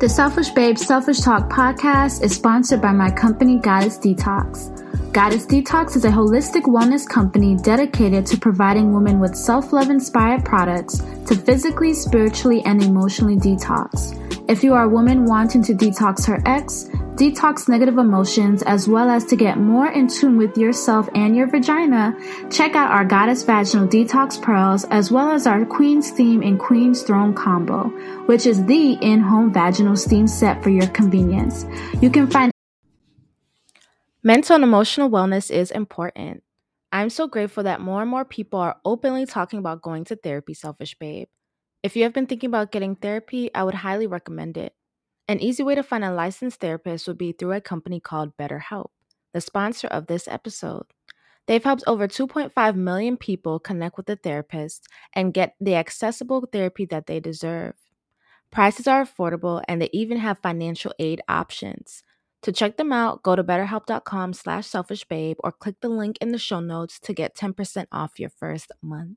The Selfish Babe Selfish Talk podcast is sponsored by my company, Goddess Detox. Goddess Detox is a holistic wellness company dedicated to providing women with self-love inspired products to physically, spiritually, and emotionally detox. If you are a woman wanting to detox her ex, detox negative emotions, as well as to get more in tune with yourself and your vagina, check out our Goddess Vaginal Detox Pearls, as well as our Queen's Theme and Queen's Throne combo, which is the in-home vaginal steam set for your convenience. You can find mental and emotional wellness is important. I'm so grateful that more and more people are openly talking about going to therapy, Selfish Babe. If you have been thinking about getting therapy, I would highly recommend it. An easy way to find a licensed therapist would be through a company called BetterHelp, the sponsor of this episode. They've helped over 2.5 million people connect with a therapist and get the accessible therapy that they deserve. Prices are affordable, and they even have financial aid options. To check them out, go to betterhelp.com/selfishbabe or click the link in the show notes to get 10% off your first month.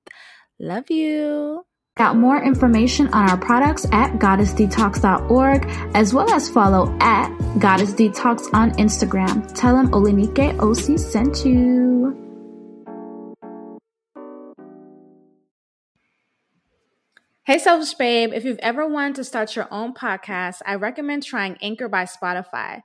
Love you! Got more information on our products at goddessdetox.org, as well as follow at Goddess Detox on Instagram. Tell them Olanikee Osi sent you. Hey Selfish Babe, if you've ever wanted to start your own podcast, I recommend trying Anchor by Spotify.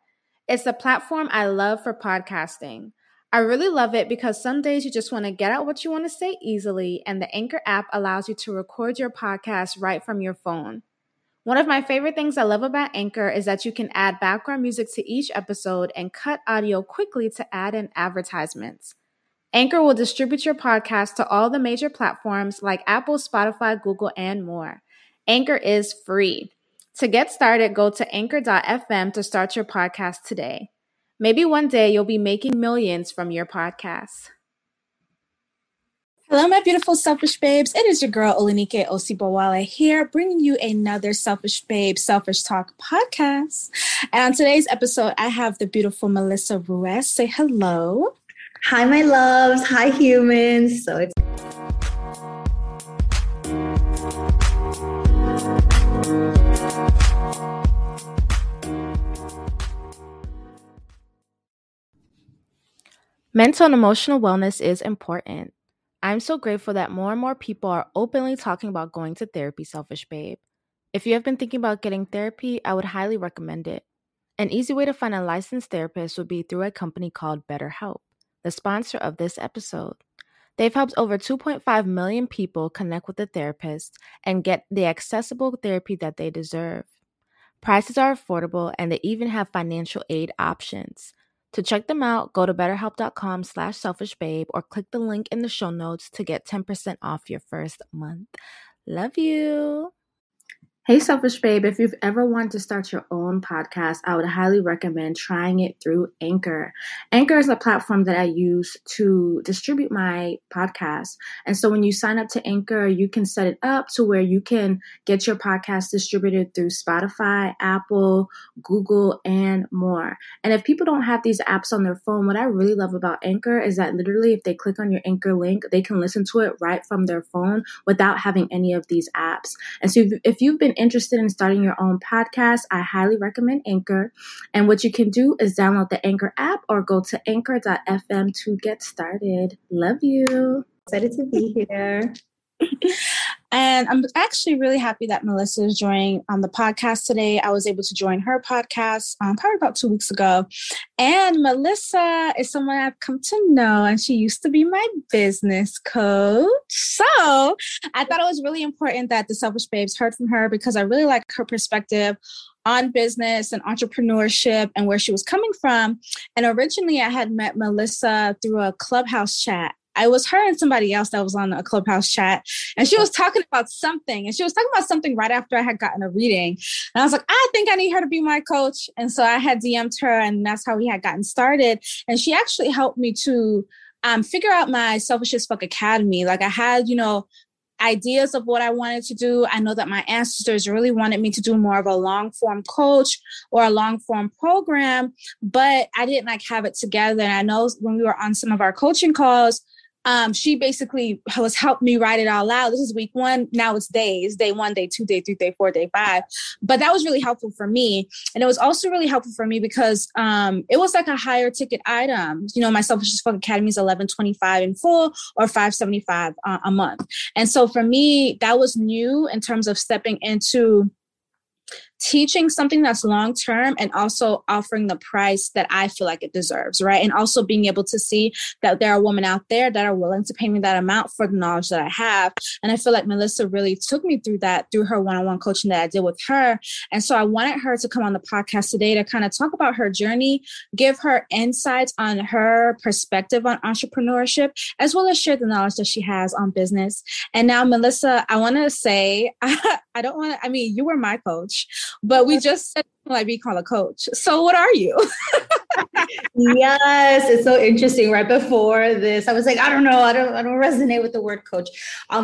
It's the platform I love for podcasting. I really love it because some days you just want to get out what you want to say easily, and the Anchor app allows you to record your podcast right from your phone. One of my favorite things I love about Anchor is that you can add background music to each episode and cut audio quickly to add in advertisements. Anchor will distribute your podcast to all the major platforms like Apple, Spotify, Google, and more. Anchor is free. To get started, go to anchor.fm to start your podcast today. Maybe one day you'll be making millions from your podcast. Hello, my beautiful Selfish Babes. It is your girl, Olanikee Osibowale here, bringing you another Selfish Babe, Selfish Talk podcast. And on today's episode, I have the beautiful Melissa Ruiz. Say hello. Hi, my loves. Hi, humans. So it's... Mental and emotional wellness is important. I'm so grateful that more and more people are openly talking about going to therapy, Selfish Babe. If you have been thinking about getting therapy, I would highly recommend it. An easy way to find a licensed therapist would be through a company called BetterHelp, the sponsor of this episode. They've helped over 2.5 million people connect with a therapist and get the accessible therapy that they deserve. Prices are affordable, and they even have financial aid options. To check them out, go to betterhelp.com/selfishbabe or click the link in the show notes to get 10% off your first month. Love you. Hey, Selfish Babe, if you've ever wanted to start your own podcast, I would highly recommend trying it through Anchor. Anchor is a platform that I use to distribute my podcast. And so when you sign up to Anchor, you can set it up to where you can get your podcast distributed through Spotify, Apple, Google, and more. And if people don't have these apps on their phone, what I really love about Anchor is that literally if they click on your Anchor link, they can listen to it right from their phone without having any of these apps. And so if you've been interested in starting your own podcast, I highly recommend Anchor. And what you can do is download the Anchor app or go to anchor.fm to get started. Love you. Excited to be here. And I'm actually really happy that Melissa is joining on the podcast today. I was able to join her podcast probably about 2 weeks ago. And Melissa is someone I've come to know, and she used to be my business coach. So I thought it was really important that the Selfish Babes heard from her because I really like her perspective on business and entrepreneurship and where she was coming from. And originally I had met Melissa through a Clubhouse chat. It was her and somebody else that was on a Clubhouse chat. And she was talking about something. And she was talking about something right after I had gotten a reading. And I was like, I think I need her to be my coach. And so I had DM'd her, and that's how we had gotten started. And she actually helped me to figure out my Selfish Fuck Academy. Like I had, you know, ideas of what I wanted to do. I know that my ancestors really wanted me to do more of a long form coach or a long form program, but I didn't like have it together. And I know when we were on some of our coaching calls, she basically has helped me write it all out. This is week one. Now it's days, day one, day two, day three, day four, day five. But that was really helpful for me. And it was also really helpful for me because it was like a higher ticket item. You know, my Selfish Fuck Academy is $11.25 in full or $5.75 a month. And so for me, that was new in terms of stepping into teaching something that's long-term and also offering the price that I feel like it deserves, right? And also being able to see that there are women out there that are willing to pay me that amount for the knowledge that I have. And I feel like Melissa really took me through that, through her one-on-one coaching that I did with her. And so I wanted her to come on the podcast today to kind of talk about her journey, give her insights on her perspective on entrepreneurship, as well as share the knowledge that she has on business. And now, Melissa, I want to say, I mean, you were my coach. But we just said, like, we call a coach. So what are you? Yes, it's so interesting. Right before this, I was like, I don't resonate with the word coach.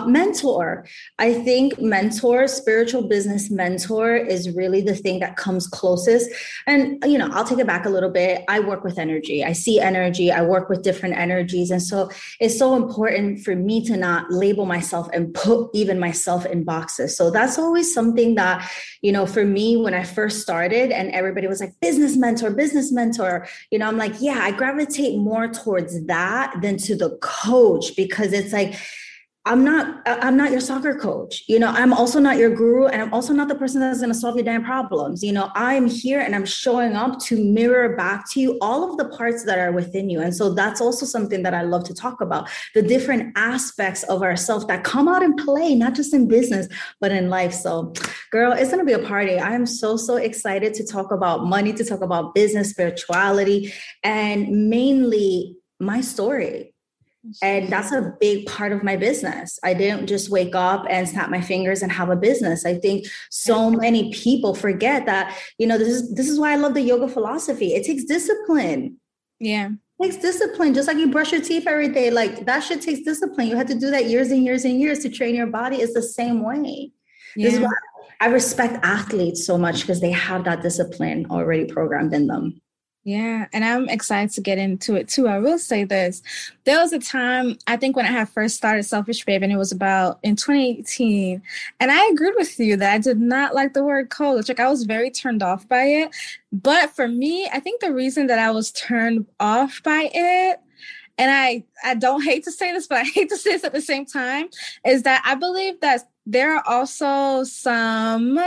Mentor. I think mentor, spiritual business mentor is really the thing that comes closest. And, you know, I'll take it back a little bit. I work with energy. I see energy. I work with different energies. And so it's so important for me to not label myself and put even myself in boxes. So that's always something that, you know, for me, when I first started and everybody was like, business mentor, you know, I'm like, yeah, I gravitate more towards that than to the coach, because it's like, I'm not your soccer coach. You know, I'm also not your guru. And I'm also not the person that's going to solve your damn problems. You know, I'm here and I'm showing up to mirror back to you all of the parts that are within you. And so that's also something that I love to talk about, the different aspects of ourselves that come out and play, not just in business, but in life. So girl, it's going to be a party. I am so, so excited to talk about money, to talk about business, spirituality, and mainly my story. And that's a big part of my business. I didn't just wake up and snap my fingers and have a business. I think so many people forget that, you know, this is why I love the yoga philosophy. It takes discipline. Yeah. It takes discipline. Just like you brush your teeth every day. Like that shit takes discipline. You have to do that years and years and years to train your body. It's the same way. Yeah. This is why I respect athletes so much, because they have that discipline already programmed in them. Yeah. And I'm excited to get into it too. I will say this. There was a time, I think when I had first started Selfish Babe, and it was about in 2018. And I agreed with you that I did not like the word coach. Like I was very turned off by it. But for me, I think the reason that I was turned off by it, and I don't hate to say this, but I hate to say this at the same time, is that I believe that there are also some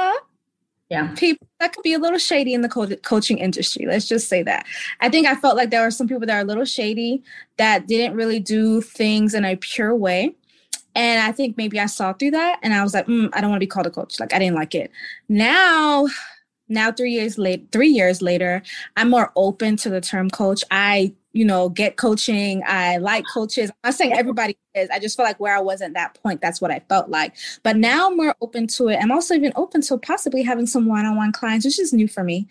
people that could be a little shady in the coaching industry. Let's just say that. I think I felt like there were some people that are a little shady that didn't really do things in a pure way. And I think maybe I saw through that and I was like, I don't want to be called a coach. Like I didn't like it. Now, 3 years later, I'm more open to the term coach. I get coaching. I like coaches. I'm not saying everybody is. I just feel like where I was at that point, that's what I felt like. But now I'm more open to it. I'm also even open to possibly having some one-on-one clients, which is new for me.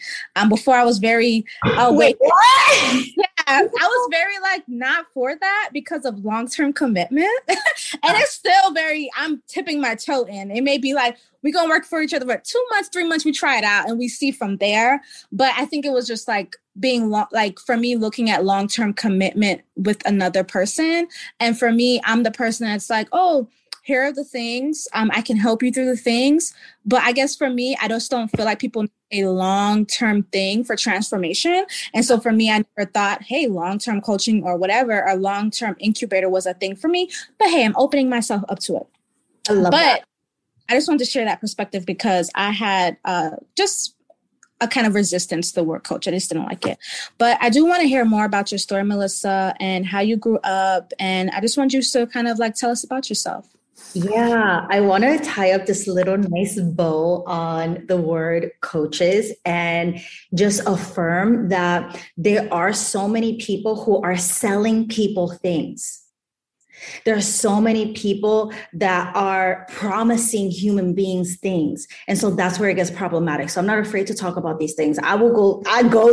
Before I was very, what? Yeah, I was very like not for that because of long-term commitment. And it's still very, I'm tipping my toe in. It may be like, we're going to work for each other for 2 months, 3 months, we try it out and we see from there. But I think it was just like, for me, looking at long-term commitment with another person. And for me, I'm the person that's like, oh, here are the things. I can help you through the things. But I guess for me, I just don't feel like people need a long-term thing for transformation. And so for me, I never thought, hey, long-term coaching or whatever, a long-term incubator was a thing for me. But hey, I'm opening myself up to it. I love that. I just wanted to share that perspective because I had just a kind of resistance to the word coach. I just didn't like it. But I do want to hear more about your story, Melissa, and how you grew up. And I just want you to kind of like tell us about yourself. Yeah, I want to tie up this little nice bow on the word coaches and just affirm that there are so many people who are selling people things. There are so many people that are promising human beings things. And so that's where it gets problematic. So I'm not afraid to talk about these things. I go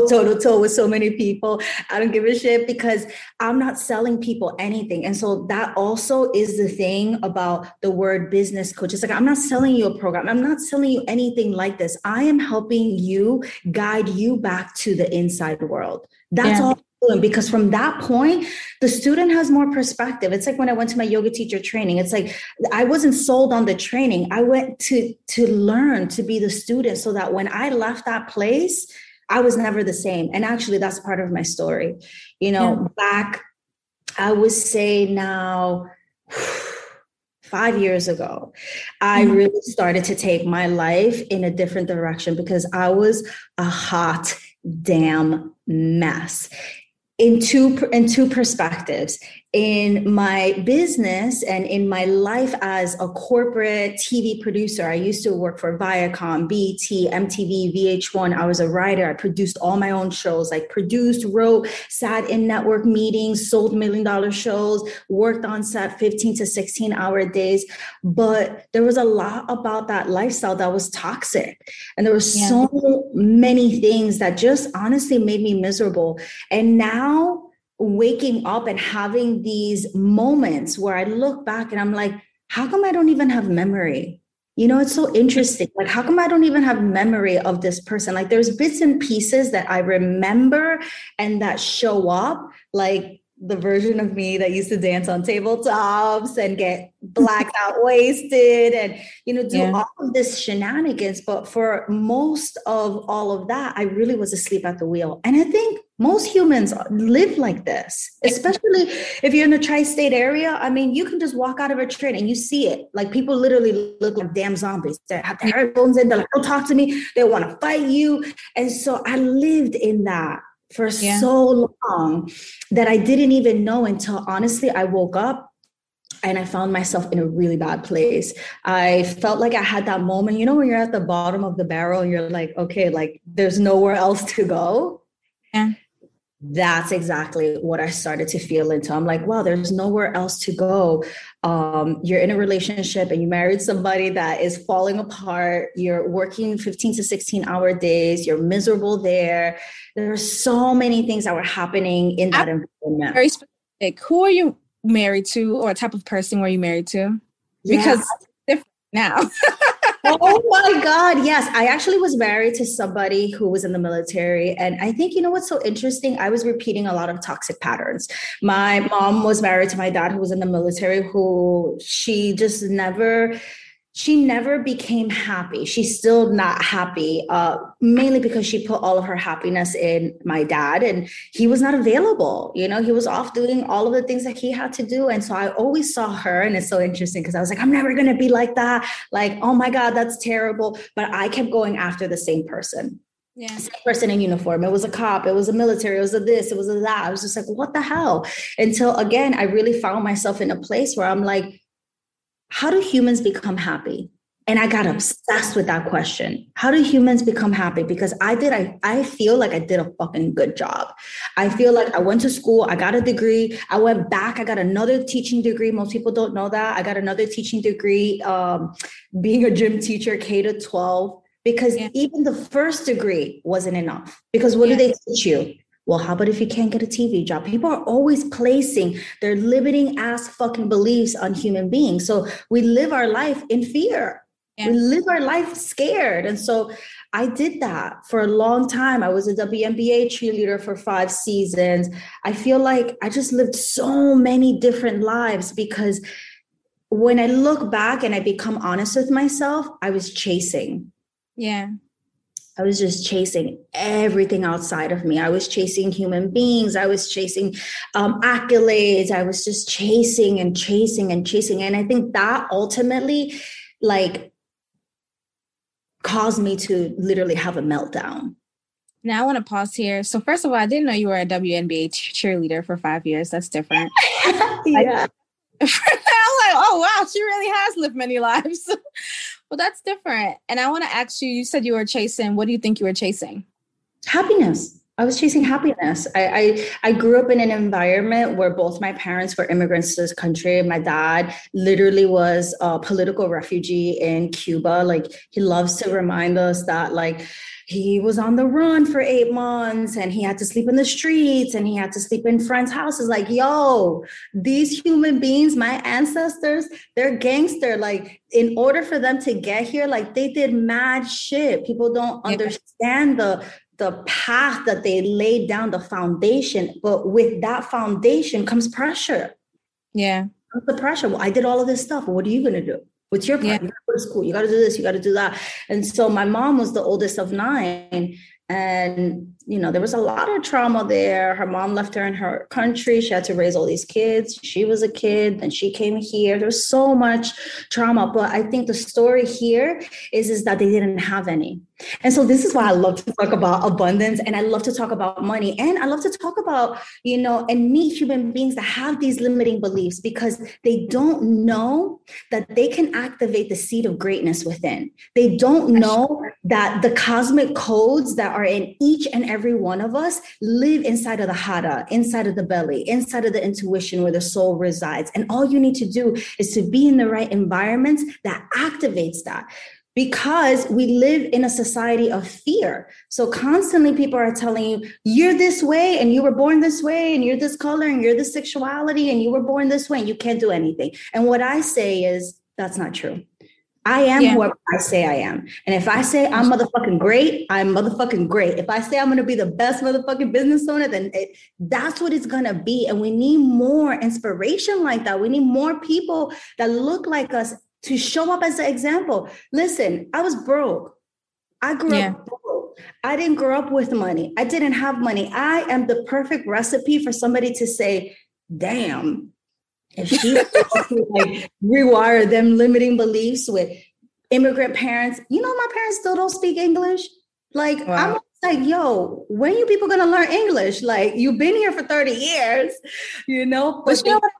toe to toe with so many people. I don't give a shit because I'm not selling people anything. And so that also is the thing about the word business coach. It's like, I'm not selling you a program. I'm not selling you anything like this. I am helping you guide you back to the inside world. That's all. Because from that point, the student has more perspective. It's like when I went to my yoga teacher training, it's like I wasn't sold on the training. I went to learn to be the student so that when I left that place, I was never the same. And actually, that's part of my story. You know, back, I would say now, 5 years ago, I really started to take my life in a different direction because I was a hot damn mess. In two perspectives, in my business and in my life as a corporate TV producer. I used to work for Viacom, BET, MTV, VH1. I was a writer. I produced all my own shows, like produced, wrote, sat in network meetings, sold $1 million shows, worked on set 15 to 16 hour days. But there was a lot about that lifestyle that was toxic. And there were so many things that just honestly made me miserable. And now, waking up and having these moments where I look back and I'm like, how come I don't even have memory? You know, it's so interesting. Like, how come I don't even have memory of this person? Like, there's bits and pieces that I remember and that show up, like the version of me that used to dance on tabletops and get blacked out wasted and, you know, do all of this shenanigans. But for most of all of that, I really was asleep at the wheel. And I think most humans live like this, especially if you're in a tri-state area. I mean, you can just walk out of a train and you see it. Like, people literally look like damn zombies. They have their headphones in. They're like, don't talk to me. They want to fight you. And so I lived in that for so long that I didn't even know until, honestly, I woke up and I found myself in a really bad place. I felt like I had that moment, you know, when you're at the bottom of the barrel and you're like, okay, like there's nowhere else to go. Yeah. That's exactly what I started to feel into. I'm like, wow, there's nowhere else to go. You're in a relationship and you married somebody that is falling apart. You're working 15 to 16 hour days. You're miserable there. There are so many things that were happening in that environment. Very specific. Who are you married to, or type of person were you married to? Yeah. Because it's different now. Oh my God. Yes. I actually was married to somebody who was in the military. And I think, you know, what's so interesting? I was repeating a lot of toxic patterns. My mom was married to my dad who was in the military, who she never became happy. She's still not happy, mainly because she put all of her happiness in my dad and he was not available. You know, he was off doing all of the things that he had to do. And so I always saw her, and it's so interesting because I was like, I'm never going to be like that. Like, oh my God, that's terrible. But I kept going after the same person. Yeah. Same person in uniform. It was a cop. It was a military. It was a this. It was a that. I was just like, what the hell? Until again, I really found myself in a place where I'm like, how do humans become happy? And I got obsessed with that question. How do humans become happy? Because I feel like I did a fucking good job. I feel like I went to school. I got a degree. I went back. I got another teaching degree. Most people don't know that. I got another teaching degree, being a gym teacher, K-12, because even the first degree wasn't enough. Because what do they teach you? Well, how about if you can't get a TV job? People are always placing their limiting ass fucking beliefs on human beings. So we live our life in fear. Yeah. We live our life scared. And so I did that for a long time. I was a WNBA cheerleader for 5 seasons. I feel like I just lived so many different lives because when I look back and I become honest with myself, I was chasing. Yeah. I was just chasing everything outside of me. I was chasing human beings. I was chasing accolades. I was just chasing and chasing and chasing. And I think that ultimately, like, caused me to literally have a meltdown. Now I want to pause here. So first of all, I didn't know you were a WNBA cheerleader for 5 years. That's different. Yeah. I'm like, oh, wow, she really has lived many lives. Well, that's different. And I want to ask you, you said you were chasing. What do you think you were chasing? Happiness. I was chasing happiness. I grew up in an environment where both my parents were immigrants to this country. My dad literally was a political refugee in Cuba. Like, he loves to remind us that, like, he was on the run for 8 months and he had to sleep in the streets and he had to sleep in friends' houses. Like, yo, these human beings, my ancestors, they're gangster. Like, in order for them to get here, like, they did mad shit. People don't understand the path that they laid down, the foundation, but with that foundation comes pressure. Yeah. Comes the pressure. Well, I did all of this stuff. What are you going to do? What's your plan? You got to go to school. You got to do this. You got to do that. And so my mom was the oldest of 9. And, you know, there was a lot of trauma there. Her mom left her in her country. She had to raise all these kids. She was a kid. Then she came here. There's so much trauma. But I think the story here is that they didn't have any. And so this is why I love to talk about abundance. And I love to talk about money. And I love to talk about, you know, and meet human beings that have these limiting beliefs, because they don't know that they can activate the seed of greatness within. They don't know that the cosmic codes that are in each and every one of us live inside of the hara, inside of the belly, inside of the intuition where the soul resides. And all you need to do is to be in the right environments that activates that. Because we live in a society of fear. So constantly people are telling you, you're this way and you were born this way and you're this color and you're this sexuality and you were born this way and you can't do anything. And what I say is, that's not true. I am whoever I say I am. And if I say I'm motherfucking great, I'm motherfucking great. If I say I'm going to be the best motherfucking business owner, then that's what it's going to be. And we need more inspiration like that. We need more people that look like us to show up as an example. Listen, I was broke. I grew up broke. I didn't grow up with money. I didn't have money. I am the perfect recipe for somebody to say, damn, if she to, like, rewire them limiting beliefs with immigrant parents. You know, my parents still don't speak English. Like, wow. I'm like, yo, when you people gonna learn English? Like, you've been here for 30 years, you know? But you know what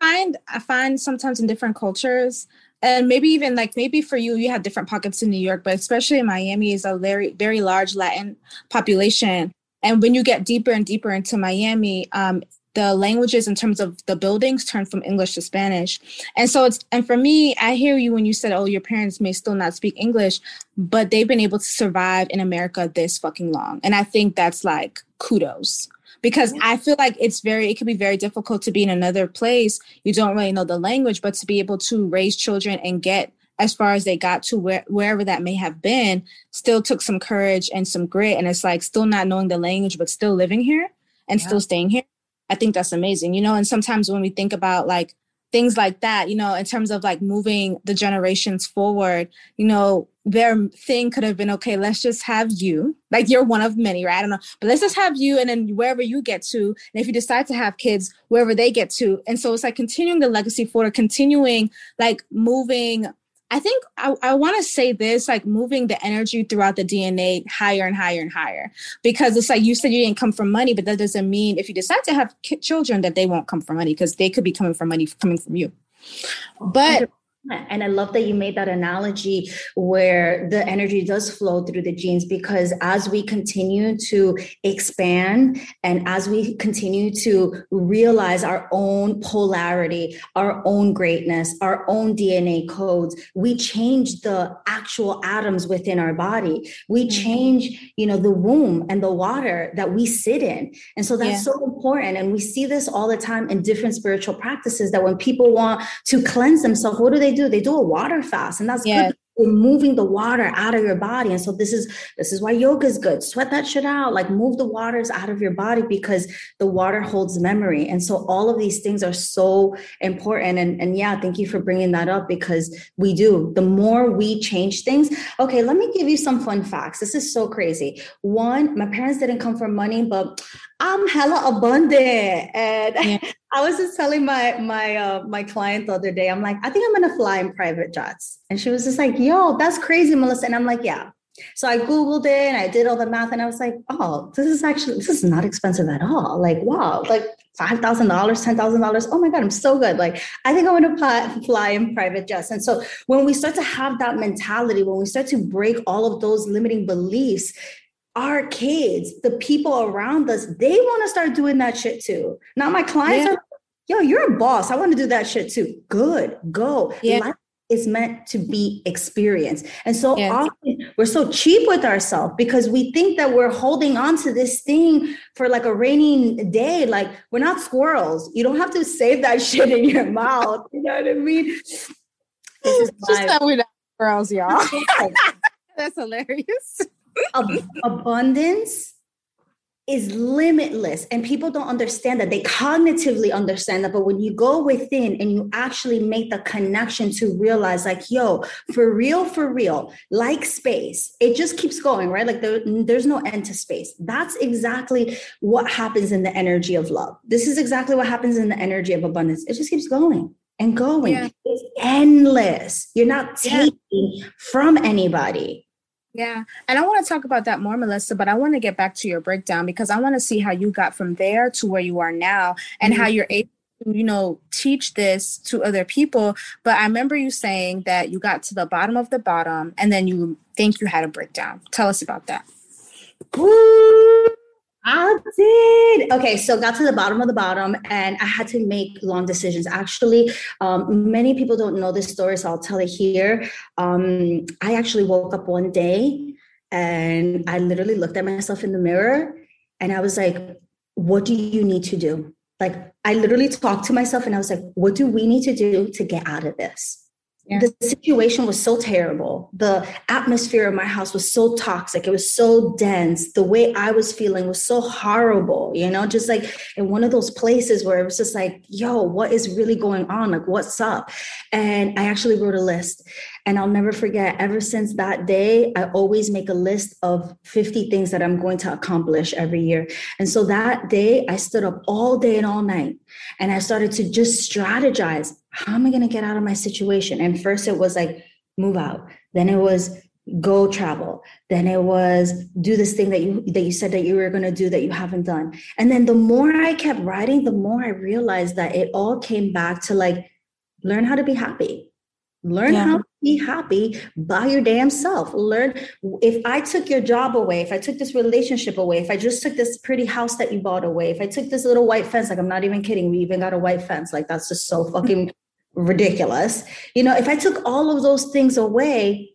I find sometimes in different cultures, and maybe even like, maybe for you, you have different pockets in New York, but especially in Miami is a very, very large Latin population. And when you get deeper and deeper into Miami, the languages in terms of the buildings turn from English to Spanish. And so it's, and for me, I hear you when you said, oh, your parents may still not speak English, but they've been able to survive in America this fucking long. And I think that's like kudos, because I feel like it can be very difficult to be in another place. You don't really know the language, but to be able to raise children and get as far as they got to wherever that may have been, still took some courage and some grit. And it's like still not knowing the language, but still living here and still staying here. I think that's amazing, you know, and sometimes when we think about like things like that, you know, in terms of like moving the generations forward, you know, their thing could have been, okay, let's just have you, like, you're one of many, right? I don't know, but let's just have you. And then wherever you get to, and if you decide to have kids, wherever they get to. And so it's like continuing the legacy forward, continuing like moving. I think I want to say this, like moving the energy throughout the DNA higher and higher and higher, because it's like you said, you didn't come from money, but that doesn't mean if you decide to have children that they won't come from money, because they could be coming from money coming from you. But and I love that you made that analogy where the energy does flow through the genes, because as we continue to expand and as we continue to realize our own polarity, our own greatness, our own DNA codes, we change the actual atoms within our body. We change, you know, the womb and the water that we sit in. And so that's so important. And we see this all the time in different spiritual practices, that when people want to cleanse themselves, what do they do? They do a water fast, and that's good. Removing the water out of your body. And so this is why yoga is good. Sweat that shit out, like move the waters out of your body, because the water holds memory. And so all of these things are so important. And yeah, thank you for bringing that up, because we do, the more we change things. Okay. Let me give you some fun facts. This is so crazy. 1, my parents didn't come from money, but I'm hella abundant. And I was just telling my client the other day, I'm like, I think I'm going to fly in private jets. And she was just like, yo, that's crazy, Melissa. And I'm like, yeah. So I Googled it and I did all the math and I was like, oh, this is not expensive at all. Like, wow, like $5,000, $10,000. Oh my God, I'm so good. Like, I think I want to fly in private jets. And so when we start to have that mentality, when we start to break all of those limiting beliefs, our kids, the people around us, they want to start doing that shit too. Now my clients are, yo, you're a boss. I want to do that shit too. Good, go. Yeah. Life is meant to be experienced. And so often we're so cheap with ourselves because we think that we're holding on to this thing for like a rainy day. Like, we're not squirrels. You don't have to save that shit in your mouth. You know what I mean? This is just that we're not squirrels, y'all. That's hilarious. Abundance is limitless, and people don't understand that. They cognitively understand that, but when you go within and you actually make the connection to realize, like, yo, for real, like space, it just keeps going, right? Like there's no end to space. That's exactly what happens in the energy of love. This is exactly what happens in the energy of abundance. It just keeps going and going. It's endless. You're not taking from anybody. Yeah. And I want to talk about that more, Melissa, but I want to get back to your breakdown because I want to see how you got from there to where you are now and how you're able to, you know, teach this to other people. But I remember you saying that you got to the bottom of the bottom and then you think you had a breakdown. Tell us about that. Ooh, I did. Okay. So got to the bottom of the bottom and I had to make long decisions. Actually, many people don't know this story, so I'll tell it here. I actually woke up one day and I literally looked at myself in the mirror and I was like, what do you need to do? Like, I literally talked to myself and I was like, what do we need to do to get out of this? Yeah. The situation was so terrible. The atmosphere of my house was so toxic. It was so dense. The way I was feeling was so horrible, you know, just like in one of those places where it was just like, yo, what is really going on? Like, what's up? And I actually wrote a list. And I'll never forget, ever since that day, I always make a list of 50 things that I'm going to accomplish every year. And so that day, I stood up all day and all night, and I started to just strategize. How am I going to get out of my situation? And first it was like, move out. Then it was go travel. Then it was do this thing that you said that you were going to do that you haven't done. And then the more I kept writing, the more I realized that it all came back to like, learn how to be happy. Learn how to be happy by your damn self. Learn, if I took your job away, if I took this relationship away, if I just took this pretty house that you bought away, if I took this little white fence, like, I'm not even kidding. We even got a white fence. Like, that's just so fucking ridiculous. You know, if I took all of those things away,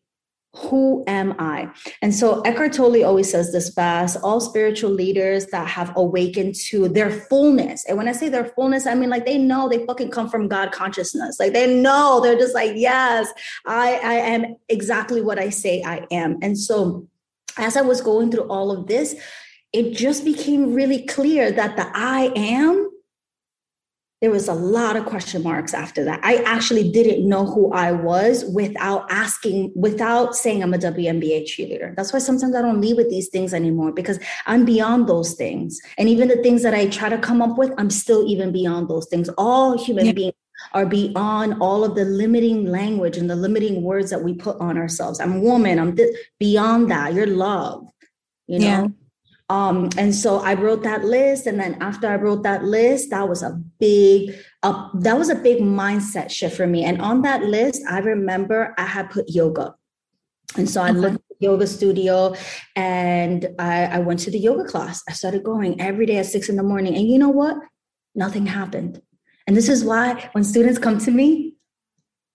who am I? And so Eckhart Tolle always says this fast, all spiritual leaders that have awakened to their fullness. And when I say their fullness, I mean, like, they know they fucking come from God consciousness. Like, they know, they're just like, yes, I am exactly what I say I am. And so as I was going through all of this, it just became really clear that the I am, there was a lot of question marks after that. I actually didn't know who I was without asking, without saying I'm a WNBA cheerleader. That's why sometimes I don't lead with these things anymore, because I'm beyond those things. And even the things that I try to come up with, I'm still even beyond those things. All human beings are beyond all of the limiting language and the limiting words that we put on ourselves. I'm woman, I'm this, beyond that. You're love, you know? Yeah. And so I wrote that list. And then after I wrote that list, that was a big mindset shift for me. And on that list, I remember I had put yoga. And so I looked at the yoga studio and I went to the yoga class. I started going every day at 6 a.m. And you know what? Nothing happened. And this is why when students come to me.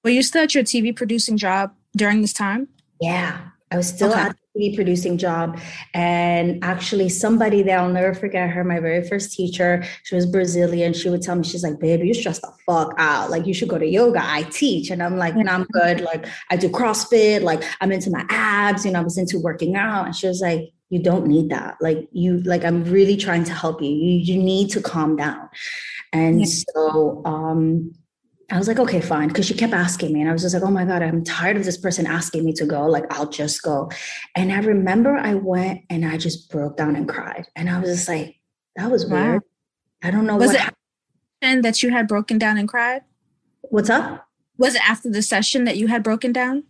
Were you still at your TV producing job during this time? Yeah, I was still at producing job. And actually somebody that I'll never forget her, my very first teacher, she was Brazilian. She would tell me, she's like, babe, you stress the fuck out. Like, you should go to yoga. I teach. And I'm like, no, I'm good. Like, I do CrossFit. Like, I'm into my abs, you know, I was into working out. And she was like, you don't need that. Like, you, like, I'm really trying to help you. You need to calm down. And so, I was like, okay, fine. Cause she kept asking me and I was just like, oh my God, I'm tired of this person asking me to go. Like, I'll just go. And I remember I went and I just broke down and cried. And I was just like, that was weird. I don't know. Was it after the session that you had broken down and cried? What's up? Was it after the session that you had broken down?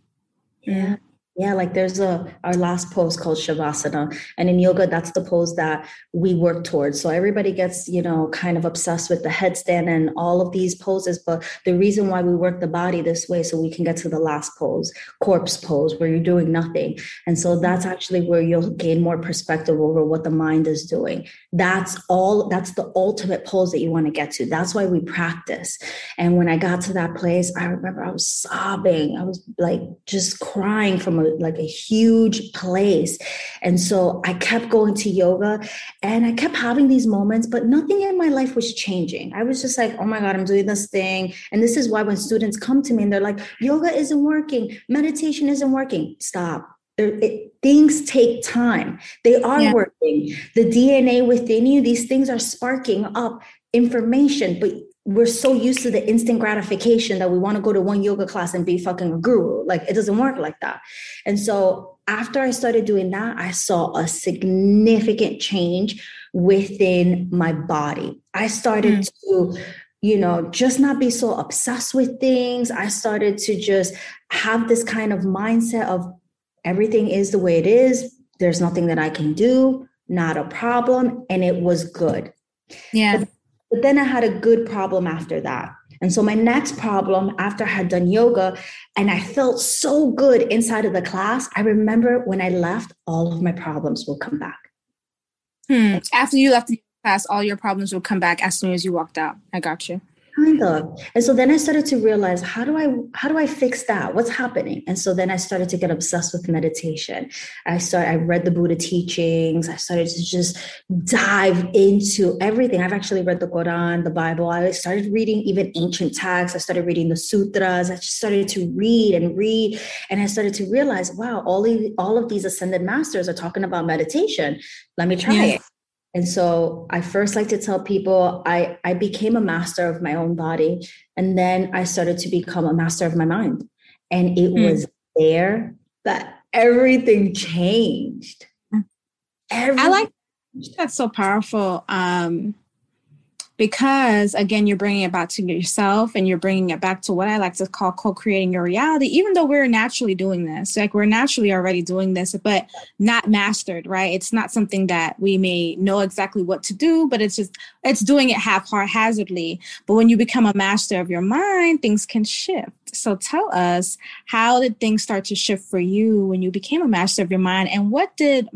Yeah. Yeah, like there's our last pose called Shavasana. And in yoga, that's the pose that we work towards. So everybody gets, kind of obsessed with the headstand and all of these poses. But the reason why we work the body this way, so we can get to the last pose, corpse pose, where you're doing nothing. And so that's actually where you'll gain more perspective over what the mind is doing. That's the ultimate pose that you want to get to. That's why we practice. And when I got to that place, I remember I was sobbing. I was like just crying from a huge place. And so I kept going to yoga and I kept having these moments, but nothing in my life was changing. I was just like, oh my God, I'm doing this thing. And this is why when students come to me and they're like, yoga isn't working, meditation isn't working. Stop. Things take time. They are working. The DNA within you, these things are sparking up information, but we're so used to the instant gratification that we want to go to one yoga class and be fucking a guru. Like, it doesn't work like that. And so after I started doing that, I saw a significant change within my body. I started to, just not be so obsessed with things. I started to just have this kind of mindset of everything is the way it is. There's nothing that I can do, not a problem. And it was good. Yeah. But then I had a good problem after that. And so my next problem after I had done yoga and I felt so good inside of the class, I remember when I left, all of my problems will come back. After you left the class, all your problems will come back as soon as you walked out. I got you. Kind of. And so then I started to realize, how do I fix that? What's happening? And so then I started to get obsessed with meditation. I read the Buddha teachings. I started to just dive into everything. I've actually read the Quran, the Bible. I started reading even ancient texts. I started reading the sutras. I just started to read. And I started to realize, wow, all of these ascended masters are talking about meditation. Let me try it. And so I first like to tell people I became a master of my own body, and then I started to become a master of my mind. And it was there that everything changed. Everything changed. That's so powerful. Because again, you're bringing it back to yourself and you're bringing it back to what I like to call co-creating your reality, even though we're naturally doing this, like we're naturally already doing this, but not mastered, right? It's not something that we may know exactly what to do, but it's doing it haphazardly. But when you become a master of your mind, things can shift. So tell us, how did things start to shift for you when you became a master of your mind? And what did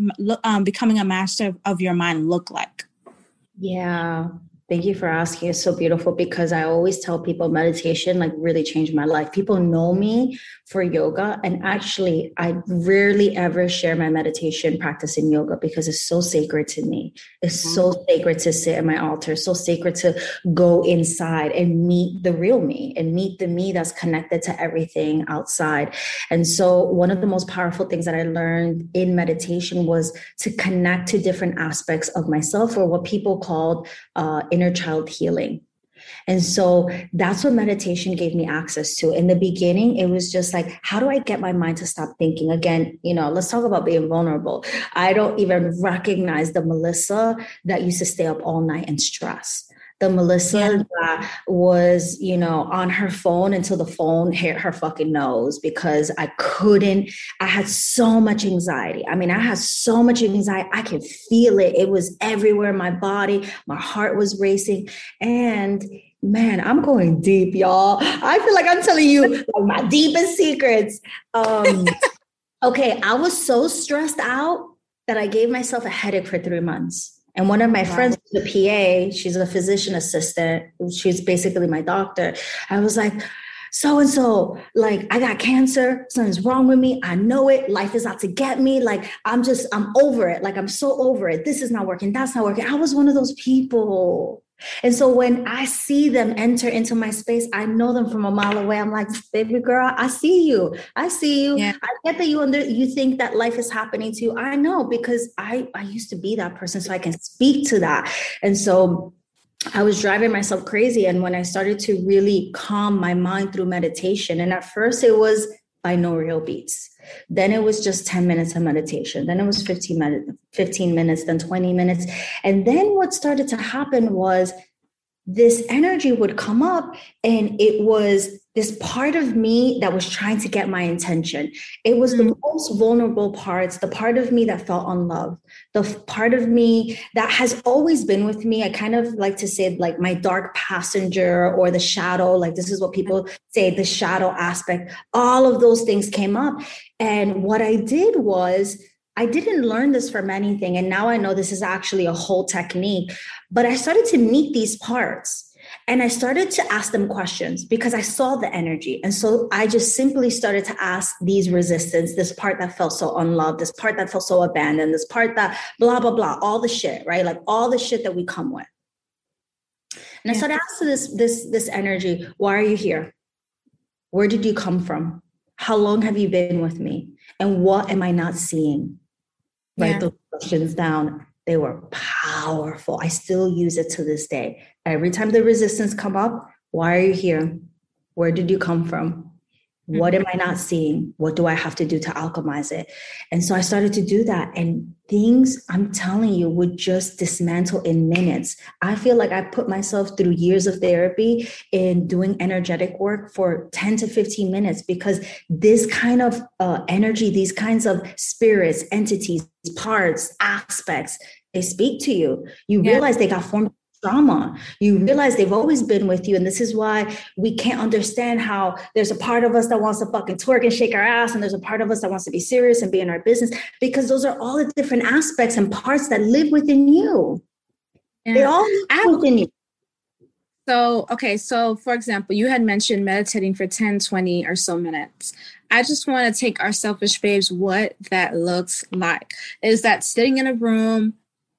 becoming a master of your mind look like? Yeah. Thank you for asking. It's so beautiful because I always tell people meditation like really changed my life. People know me for yoga, and actually I rarely ever share my meditation practice in yoga because it's so sacred to me. It's so sacred to sit at my altar, so sacred to go inside and meet the real me and meet the me that's connected to everything outside. And so one of the most powerful things that I learned in meditation was to connect to different aspects of myself, or what people called inner child healing. And so that's what meditation gave me access to. In the beginning, it was just like, how do I get my mind to stop thinking? Again, let's talk about being vulnerable. I don't even recognize the Melissa that used to stay up all night and stress. The Melissa that was, on her phone until the phone hit her fucking nose because I had so much anxiety. I mean, I had so much anxiety. I could feel it. It was everywhere in my body. My heart was racing. And man, I'm going deep, y'all. I feel like I'm telling you like my deepest secrets. Okay, I was so stressed out that I gave myself a headache for 3 months. And one of my friends, the PA, she's a physician assistant. She's basically my doctor. I was like, so-and-so, like, I got cancer. Something's wrong with me. I know it. Life is out to get me. Like, I'm over it. Like, I'm so over it. This is not working. That's not working. I was one of those people. And so when I see them enter into my space, I know them from a mile away. I'm like, baby girl, I see you. I see you. Yeah. I get that you think that life is happening to you. I know, because I used to be that person, so I can speak to that. And so I was driving myself crazy. And when I started to really calm my mind through meditation, and at first it was binaural beats. Then it was just 10 minutes of meditation. Then it was 15 minutes, then 20 minutes. And then what started to happen was this energy would come up, and it was this part of me that was trying to get my intention. It was the most vulnerable parts, the part of me that felt unloved, the part of me that has always been with me. I kind of like to say like my dark passenger or the shadow, like this is what people say, the shadow aspect, all of those things came up. And what I did was, I didn't learn this from anything. And now I know this is actually a whole technique, but I started to meet these parts. And I started to ask them questions because I saw the energy. And so I just simply started to ask these resistance, this part that felt so unloved, this part that felt so abandoned, this part that blah, blah, blah, all the shit, right? Like all the shit that we come with. And I started asking this energy, why are you here? Where did you come from? How long have you been with me? And what am I not seeing? Write those questions down. They were powerful. I still use it to this day. Every time the resistance come up, why are you here? Where did you come from? What am I not seeing? What do I have to do to alchemize it? And so I started to do that. And things, I'm telling you, would just dismantle in minutes. I feel like I put myself through years of therapy in doing energetic work for 10 to 15 minutes because this kind of energy, these kinds of spirits, entities, parts, aspects, they speak to you. You realize they got formed trauma. You realize they've always been with you. And this is why we can't understand how there's a part of us that wants to fucking twerk and shake our ass. And there's a part of us that wants to be serious and be in our business, because those are all the different aspects and parts that live within you. Yeah. They all live within you. So, okay. So for example, you had mentioned meditating for 10, 20 or so minutes. I just want to take our selfish babes, what that looks like. Is that sitting in a room,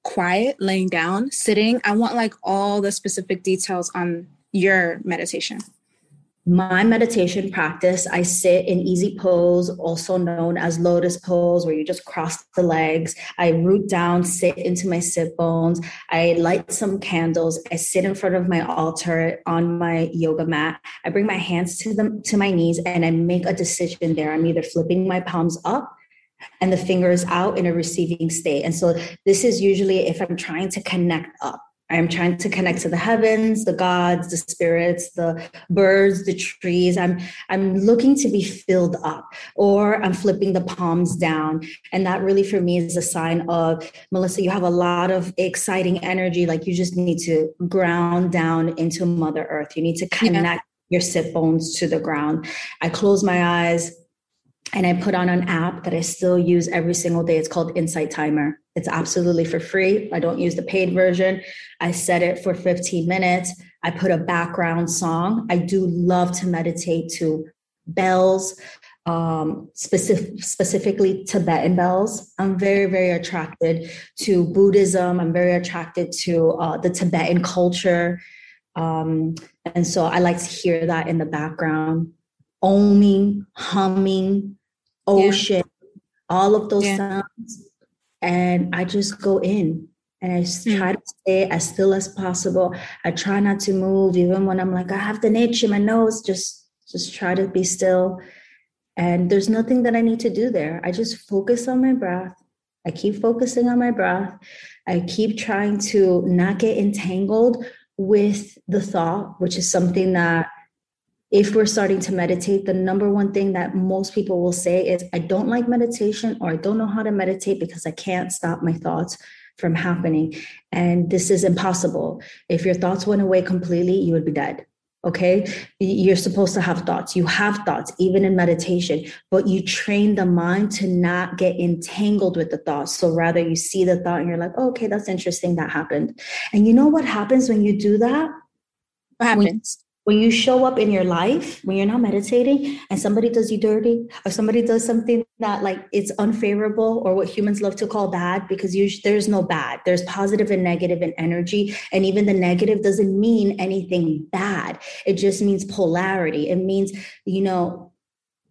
quiet, laying down, sitting? I want like all the specific details on your meditation. My meditation practice, I sit in easy pose, also known as lotus pose, where you just cross the legs. I root down, sit into my sit bones. I light some candles. I sit in front of my altar on my yoga mat. I bring my hands to my knees, and I make a decision there. I'm either flipping my palms up and the fingers out in a receiving state. And so this is usually if I'm trying to connect up. I'm trying to connect to the heavens, the gods, the spirits, the birds, the trees. I'm looking to be filled up, or I'm flipping the palms down. And that really for me is a sign of, Melissa, you have a lot of exciting energy. Like you just need to ground down into Mother Earth. You need to connect your sit bones to the ground. I close my eyes. And I put on an app that I still use every single day. It's called Insight Timer. It's absolutely for free. I don't use the paid version. I set it for 15 minutes. I put a background song. I do love to meditate to bells, specifically Tibetan bells. I'm very, very attracted to Buddhism. I'm very attracted to the Tibetan culture. And so I like to hear that in the background. Oming, humming, ocean, all of those sounds. And I just go in and I try to stay as still as possible. I try not to move, even when I'm like, I have the itch in my nose, just try to be still. And there's nothing that I need to do there. I just focus on my breath. I keep focusing on my breath. I keep trying to not get entangled with the thought, which is something that, if we're starting to meditate, the number one thing that most people will say is, I don't like meditation, or I don't know how to meditate because I can't stop my thoughts from happening. And this is impossible. If your thoughts went away completely, you would be dead. Okay. You're supposed to have thoughts. You have thoughts, even in meditation, but you train the mind to not get entangled with the thoughts. So rather you see the thought and you're like, oh, okay, that's interesting. That happened. And you know what happens when you do that? What happens? When you show up in your life, when you're not meditating and somebody does you dirty, or somebody does something that like it's unfavorable, or what humans love to call bad, because there's no bad. There's positive and negative in energy. And even the negative doesn't mean anything bad. It just means polarity. It means, you know,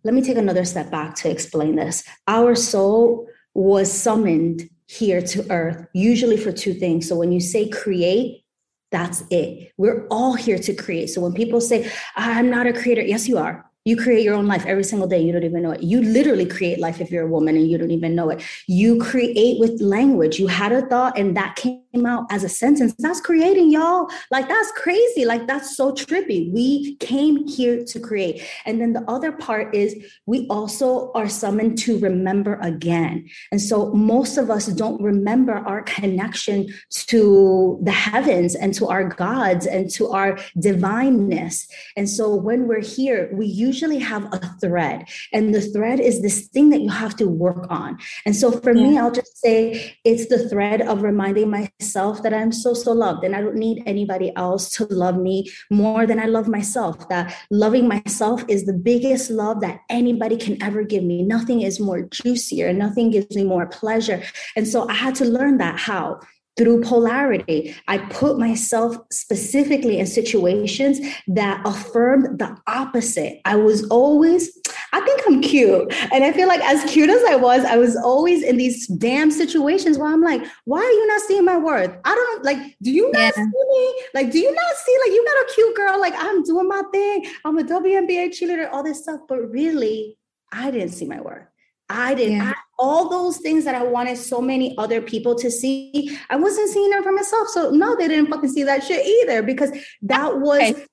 let me take another step back to explain this. Our soul was summoned here to earth, usually for two things. So when you say create, that's it. We're all here to create. So when people say, I'm not a creator, yes, you are. You create your own life every single day. You don't even know it. You literally create life if you're a woman and you don't even know it. You create with language. You had a thought and that came out as a sentence. That's creating, y'all. Like, that's crazy. Like, that's so trippy. We came here to create. And then the other part is we also are summoned to remember again. And so most of us don't remember our connection to the heavens and to our gods and to our divineness. And so when we're here, we usually have a thread. And the thread is this thing that you have to work on. And so for me, I'll just say it's the thread of reminding myself that I'm so loved and I don't need anybody else to love me more than I love myself. That loving myself is the biggest love that anybody can ever give me. Nothing is more juicier. Nothing gives me more pleasure. And so I had to learn that how? Through polarity. I put myself specifically in situations that affirmed the opposite. I was always, I think I'm cute. And I feel like as cute as I was always in these damn situations where I'm like, why are you not seeing my worth? I don't like, do you not see me? Like, do you not see, like, you got a cute girl. Like, I'm doing my thing. I'm a WNBA cheerleader, all this stuff. But really, I didn't see my worth. I didn't. Yeah. All those things that I wanted so many other people to see, I wasn't seeing them for myself. So no, they didn't fucking see that shit either, because that was. Okay.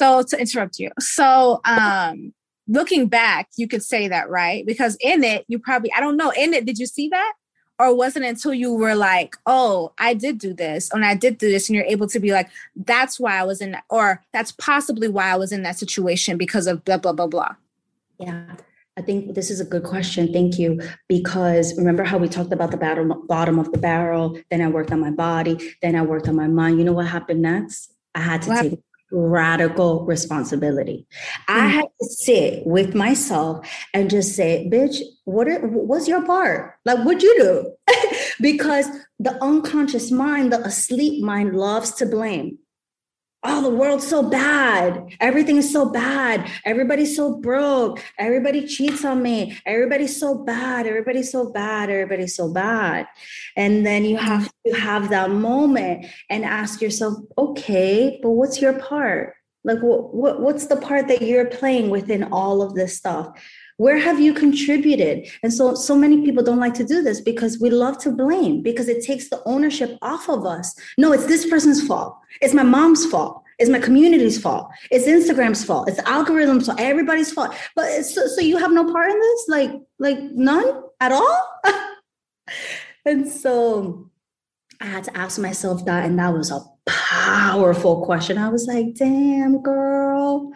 So to interrupt you. So looking back, you could say that, right? Because in it, you probably, I don't know, in it, did you see that? Or wasn't it until you were like, oh, I did do this and I did do this. And you're able to be like, that's why I was in, or that's possibly why I was in that situation because of blah, blah, blah, blah. Yeah. I think this is a good question. Thank you. Because remember how we talked about the bottom of the barrel. Then I worked on my body. Then I worked on my mind. You know what happened next? I had to take radical responsibility. I had to sit with myself and just say, bitch, what's your part? Like, what'd you do? Because the unconscious mind, the asleep mind loves to blame. Oh, the world's so bad. Everything is so bad. Everybody's so broke. Everybody cheats on me. Everybody's so bad. Everybody's so bad. Everybody's so bad. And then you have to have that moment and ask yourself, okay, but what's your part? Like, what's the part that you're playing within all of this stuff? Where have you contributed? And so many people don't like to do this because we love to blame, because it takes the ownership off of us. No, it's this person's fault. It's my mom's fault. It's my community's fault. It's Instagram's fault. It's the algorithm's fault. Everybody's fault. But so you have no part in this? Like none at all? And so I had to ask myself that, and that was a powerful question. I was like, damn, girl.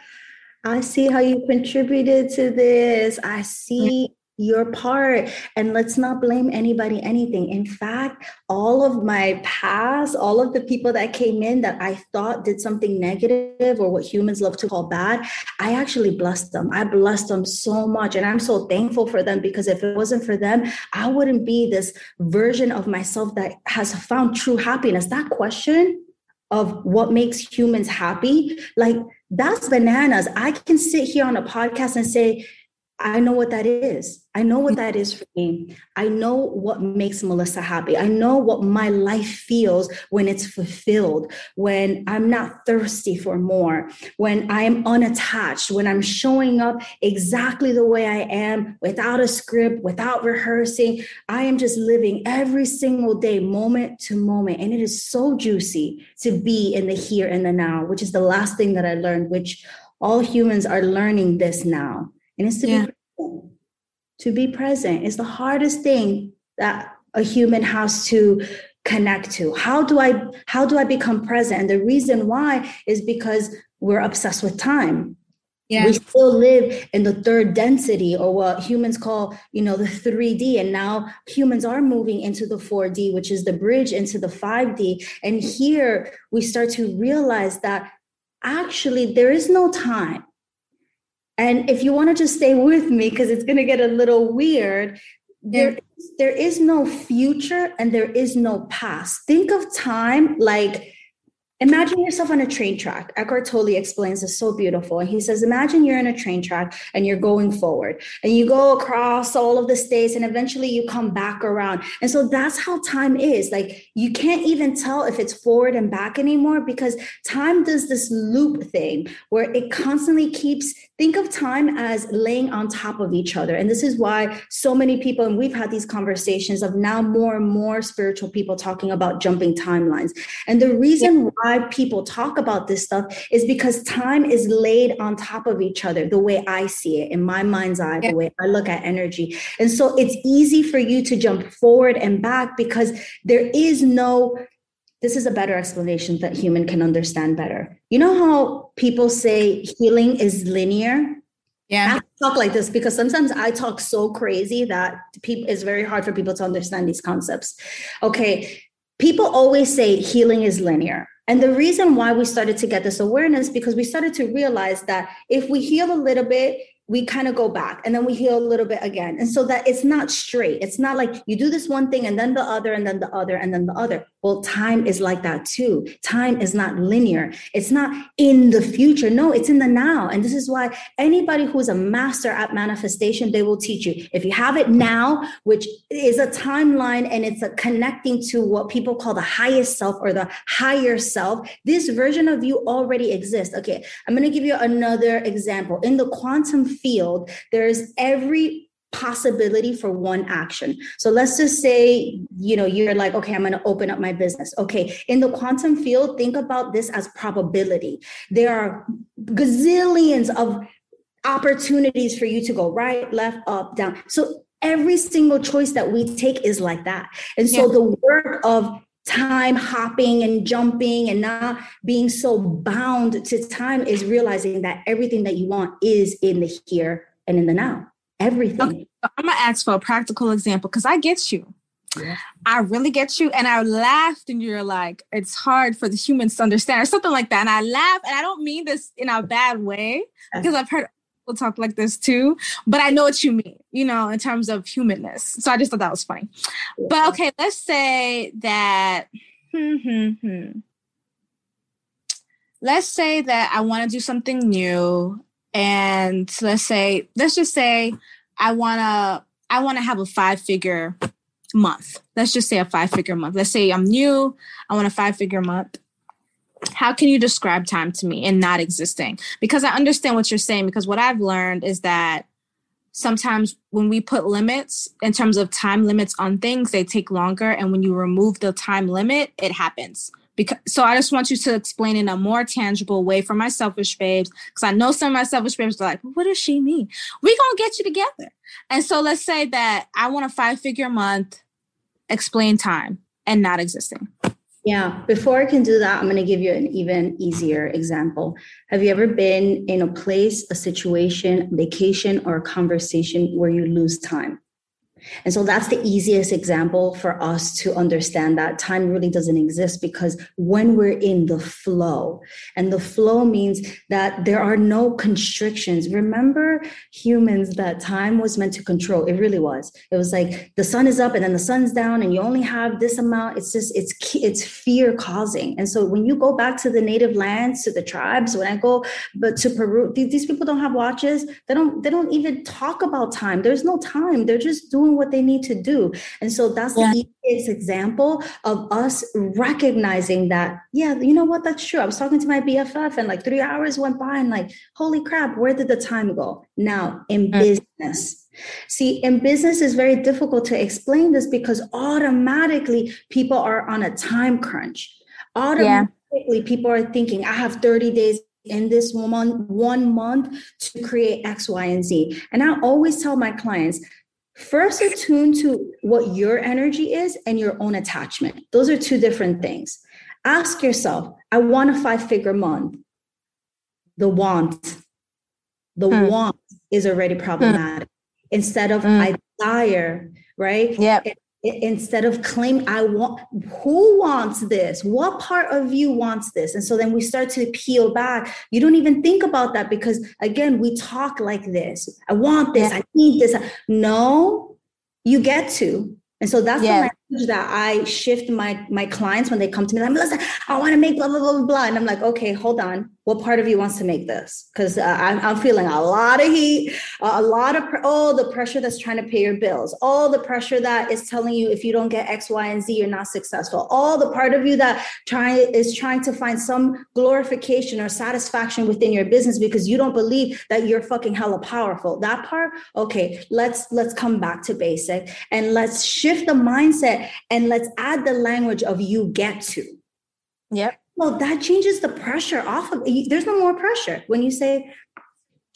I see how you contributed to this. I see your part. And let's not blame anybody, anything. In fact, all of my past, all of the people that came in that I thought did something negative or what humans love to call bad, I actually blessed them. I blessed them so much. And I'm so thankful for them, because if it wasn't for them, I wouldn't be this version of myself that has found true happiness. That question of what makes humans happy, like, that's bananas. I can sit here on a podcast and say, I know what that is. I know what that is for me. I know what makes Melissa happy. I know what my life feels when it's fulfilled, when I'm not thirsty for more, when I am unattached, when I'm showing up exactly the way I am, without a script, without rehearsing. I am just living every single day, moment to moment. And it is so juicy to be in the here and the now, which is the last thing that I learned, which all humans are learning this now. And it's be present. To be present is the hardest thing that a human has to connect to. How do I become present? And the reason why is because we're obsessed with time. Yeah. We still live in the third density, or what humans call, the 3D. And now humans are moving into the 4D, which is the bridge into the 5D. And here we start to realize that actually there is no time. And if you want to just stay with me, because it's going to get a little weird, there is no future and there is no past. Think of time like Imagine yourself on a train track. Eckhart Tolle explains this so beautiful. He says, imagine you're in a train track and you're going forward and you go across all of the states and eventually you come back around. And so that's how time is. Like, you can't even tell if it's forward and back anymore, because time does this loop thing where it constantly keeps, think of time as laying on top of each other. And this is why so many people, and we've had these conversations of now more and more spiritual people talking about jumping timelines. And the reason why people talk about this stuff is because time is laid on top of each other, the way I see it in my mind's eye, the way I look at energy. And so it's easy for you to jump forward and back because there is no, this is a better explanation that human can understand better. You know how people say healing is linear? Yeah. I have to talk like this because sometimes I talk so crazy that it's very hard for people to understand these concepts. Okay. People always say healing is linear. And the reason why we started to get this awareness, because we started to realize that if we heal a little bit, we kind of go back and then we heal a little bit again. And so that it's not straight. It's not like you do this one thing and then the other and then the other and then the other. Well, time is like that too. Time is not linear. It's not in the future. No, it's in the now. And this is why anybody who's a master at manifestation, they will teach you. If you have it now, which is a timeline and it's a connecting to what people call the highest self or the higher self, this version of you already exists. Okay, I'm going to give you another example. In the quantum field, there's every possibility for one action. So let's just say, you know, you're like, okay, I'm going to open up my business. Okay. In the quantum field, think about this as probability. There are gazillions of opportunities for you to go right, left, up, down. So every single choice that we take is like that. And so the work of time hopping and jumping and not being so bound to time is realizing that everything that you want is in the here and in the now. Everything. Okay, so I'm gonna ask for a practical example because I get you. Yeah. I really get you. And I laughed and you're like, it's hard for the humans to understand or something like that. And I laugh, and I don't mean this in a bad way because I've heard people talk like this too, but I know what you mean, you know, in terms of humanness. So I just thought that was funny. Yeah. But okay, let's say that, let's say that I want to do something new. And let's just say I want to have a $5-figure month. Let's just say a $5-figure month. Let's say I'm new. I want a $5-figure month. How can you describe time to me in not existing? Because I understand what you're saying, because what I've learned is that sometimes when we put limits in terms of time limits on things, they take longer. And when you remove the time limit, it happens. So I just want you to explain in a more tangible way for my selfish babes, because I know some of my selfish babes are like, well, what does she mean? We're going to get you together. And so let's say that I want a $5-figure month, explain time and not existing. Yeah. Before I can do that, I'm going to give you an even easier example. Have you ever been in a place, a situation, vacation, or a conversation where you lose time? And so that's the easiest example for us to understand that time really doesn't exist, because when we're in the flow, and the flow means that there are no constrictions. Remember, humans, that time was meant to control. It really was. It was like the sun is up and then the sun's down and you only have this amount. It's just, it's fear causing. And so when you go back to the native lands, to the tribes, when I go to Peru, these people don't have watches. They don't even talk about time. There's no time. They're just doing what they need to do. And so that's the easiest example of us recognizing that, yeah, you know what, that's true. I was talking to my BFF and like 3 hours went by and like, holy crap, where did the time go? Now in business. See, in business is very difficult to explain this because automatically people are on a time crunch. Automatically people are thinking, I have 30 days in this one month to create X, Y, and Z. And I always tell my clients, first, attune to what your energy is and your own attachment. Those are two different things. Ask yourself, I want a $5-figure month. The want is already problematic. Instead of I desire, right? Yep. Instead of claim, I want, who wants this? What part of you wants this? And so then we start to peel back. You don't even think about that because, again, we talk like this. I want this. I need this. No, you get to. And so that's the that I shift my clients when they come to me, like, Melissa, I want to make blah, blah, blah, blah. And I'm like, okay, hold on. What part of you wants to make this? Because I'm feeling a lot of heat, a lot of all the pressure that's trying to pay your bills, all the pressure that is telling you if you don't get X, Y, and Z, you're not successful. All the part of you that is trying to find some glorification or satisfaction within your business because you don't believe that you're fucking hella powerful. That part, okay, let's come back to basic and let's shift the mindset and let's add the language of you get to. Yep. Well, that changes the pressure off of you. There's no more pressure when you say,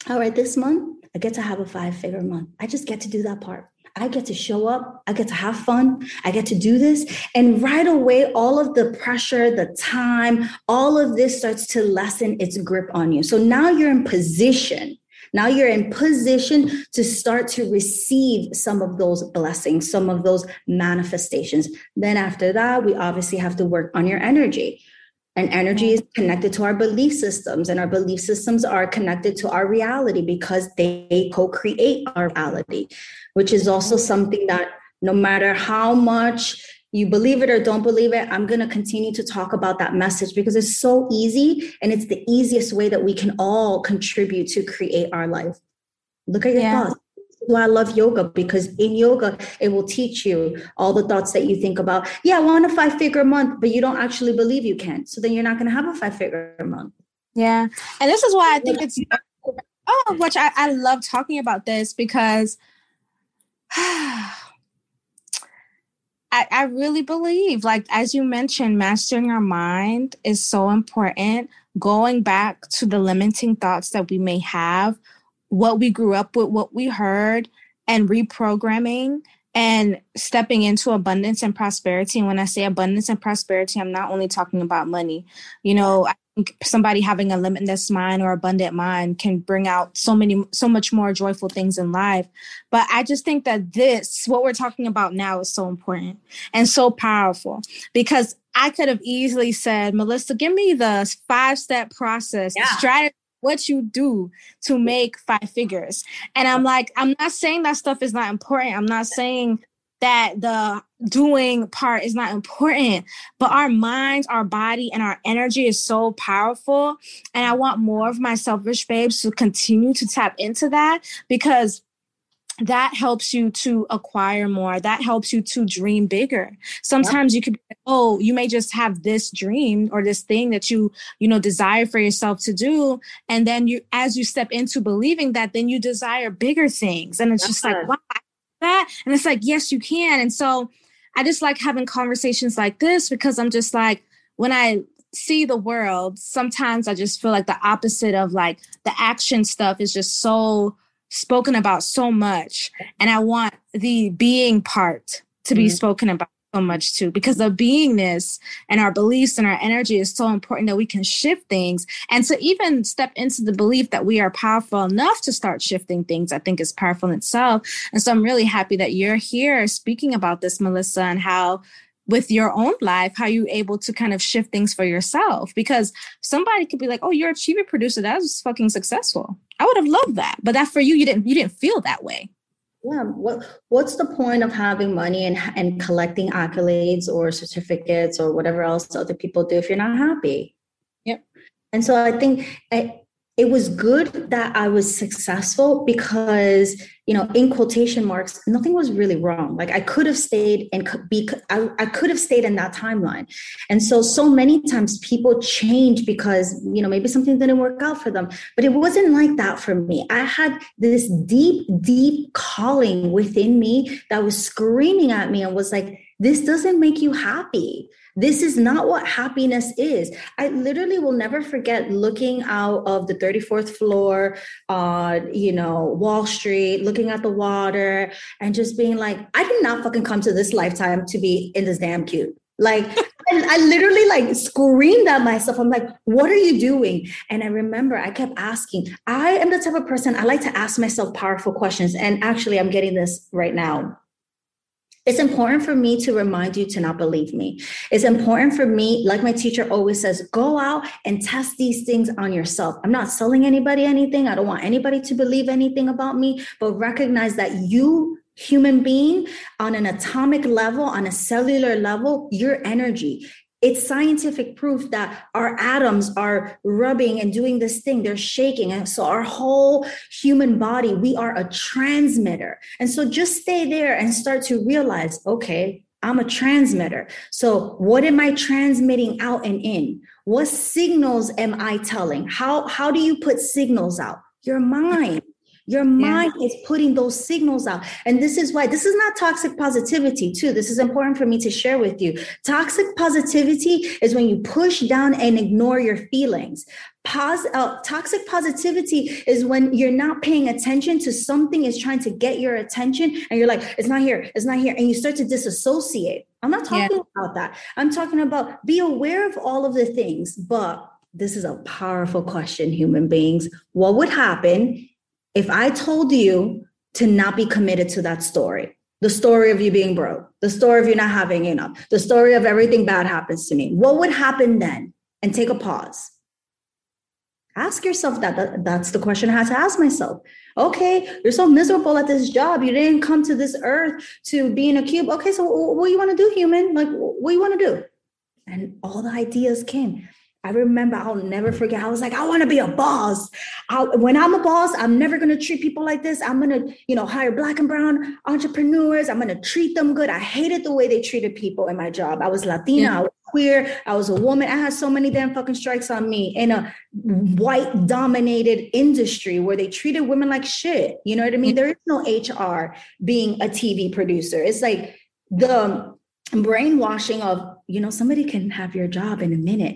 all right, this month, I get to have a 5-figure month. I just get to do that part. I get to show up. I get to have fun. I get to do this. And right away, all of the pressure, the time, all of this starts to lessen its grip on you. So now you're in position. Now you're in position to start to receive some of those blessings, some of those manifestations. Then after that, we obviously have to work on your energy. And energy is connected to our belief systems, and our belief systems are connected to our reality because they co-create our reality, which is also something that no matter how much you believe it or don't believe it, I'm going to continue to talk about that message because it's so easy and it's the easiest way that we can all contribute to create our life. Look at your thoughts. Well, I love yoga because in yoga, it will teach you all the thoughts that you think about. Yeah, I want a 5-figure month, but you don't actually believe you can. So then you're not going to have a 5-figure month. Yeah. And this is why I think it's, I love talking about this because I really believe, like, as you mentioned, mastering our mind is so important. Going back to the limiting thoughts that we may have, what we grew up with, what we heard, and reprogramming and stepping into abundance and prosperity. And when I say abundance and prosperity, I'm not only talking about money. You know, I think somebody having a limitless mind or abundant mind can bring out so much more joyful things in life. But I just think that what we're talking about now is so important and so powerful because I could have easily said, Melissa, give me the 5-step process, strategy, what you do to make 5 figures. And I'm like, I'm not saying that stuff is not important. I'm not saying that the doing part is not important, but our minds, our body, and our energy is so powerful. And I want more of my selfish babes to continue to tap into that because that helps you to acquire more. That helps you to dream bigger. Sometimes you could be like, oh, you may just have this dream or this thing that you desire for yourself to do. And then you, as you step into believing that, then you desire bigger things. And it's just like, wow, I can do that. And it's like, yes, you can. And so I just like having conversations like this because I'm just like, when I see the world, sometimes I just feel like the opposite of like the action stuff is just so spoken about so much. And I want the being part to be spoken about so much too, because the beingness and our beliefs and our energy is so important that we can shift things. And to even step into the belief that we are powerful enough to start shifting things, I think is powerful in itself. And so I'm really happy that you're here speaking about this, Melissa, and how with your own life, how you able to kind of shift things for yourself, because somebody could be like, oh, you're a TV producer. That was fucking successful. I would have loved that. But that for you, you didn't feel that way. Yeah. What's the point of having money and collecting accolades or certificates or whatever else other people do if you're not happy? Yep. And so I think it was good that I was successful because, in quotation marks, nothing was really wrong. Like I could have stayed I could have stayed in that timeline. And so many times people change because, maybe something didn't work out for them, but it wasn't like that for me. I had this deep, deep calling within me that was screaming at me and was like, this doesn't make you happy. This is not what happiness is. I literally will never forget looking out of the 34th floor on, Wall Street, looking at the water and just being like, I did not fucking come to this lifetime to be in this damn cube. Like, and I literally like screamed at myself. I'm like, what are you doing? And I remember I kept asking. I am the type of person, I like to ask myself powerful questions. And actually, I'm getting this right now. It's important for me to remind you to not believe me. It's important for me, like my teacher always says, go out and test these things on yourself. I'm not selling anybody anything. I don't want anybody to believe anything about me, but recognize that you human being on an atomic level, on a cellular level, your energy. It's scientific proof that our atoms are rubbing and doing this thing. They're shaking. And so our whole human body, we are a transmitter. And so just stay there and start to realize, okay, I'm a transmitter. So what am I transmitting out and in? What signals am I telling? How do you put signals out? Your mind. Your mind is putting those signals out. And this is why, this is not toxic positivity too. This is important for me to share with you. Toxic positivity is when you push down and ignore your feelings. Toxic positivity is when you're not paying attention to something is trying to get your attention and you're like, it's not here, it's not here. And you start to disassociate. I'm not talking about that. I'm talking about be aware of all of the things. But this is a powerful question, human beings. What would happen if I told you to not be committed to that story, the story of you being broke, the story of you not having enough, the story of everything bad happens to me, what would happen then? And take a pause. Ask yourself that. That's the question I had to ask myself. Okay, you're so miserable at this job. You didn't come to this earth to be in a cube. Okay, so what do you want to do, human? Like, what do you want to do? And all the ideas came. I remember, I'll never forget. I was like, I want to be a boss. When I'm a boss, I'm never going to treat people like this. I'm going to, hire Black and brown entrepreneurs. I'm going to treat them good. I hated the way they treated people in my job. I was Latina. I was queer. I was a woman. I had so many damn fucking strikes on me in a white dominated industry where they treated women like shit. You know what I mean? There is no HR being a TV producer. It's like the brainwashing of, somebody can have your job in a minute.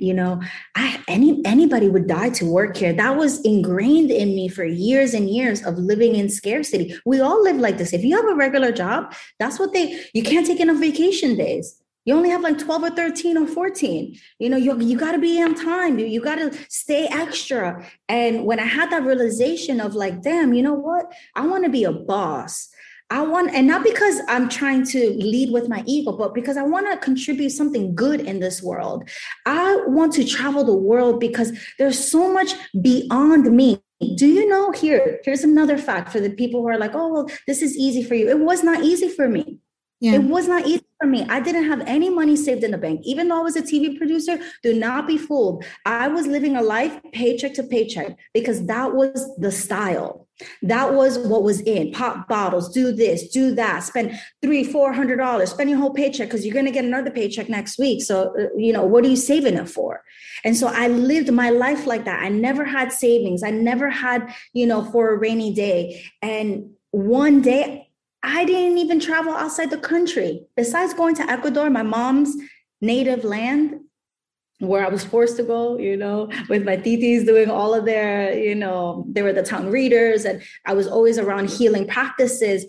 Anybody would die to work here. That was ingrained in me for years and years of living in scarcity. We all live like this. If you have a regular job, that's what you can't take enough vacation days. You only have like 12 or 13 or 14. You got to be on time. You got to stay extra. And when I had that realization of like, damn, you know what? I want to be a boss. And not because I'm trying to lead with my ego, but because I want to contribute something good in this world. I want to travel the world because there's so much beyond me. Do you know, here's another fact for the people who are like, oh, well, this is easy for you. It was not easy for me. Yeah. It was not easy for me. I didn't have any money saved in the bank. Even though I was a TV producer, do not be fooled. I was living a life paycheck to paycheck because that was the style. That was what was in pop bottles. Do this, do that. Spend $300-$400. Spend your whole paycheck because you're going to get another paycheck next week. So, what are you saving it for? And so I lived my life like that. I never had savings. I never had, for a rainy day. And one day, I didn't even travel outside the country. Besides going to Ecuador, my mom's native land, where I was forced to go, with my titis doing all of their, they were the tongue readers, and I was always around healing practices.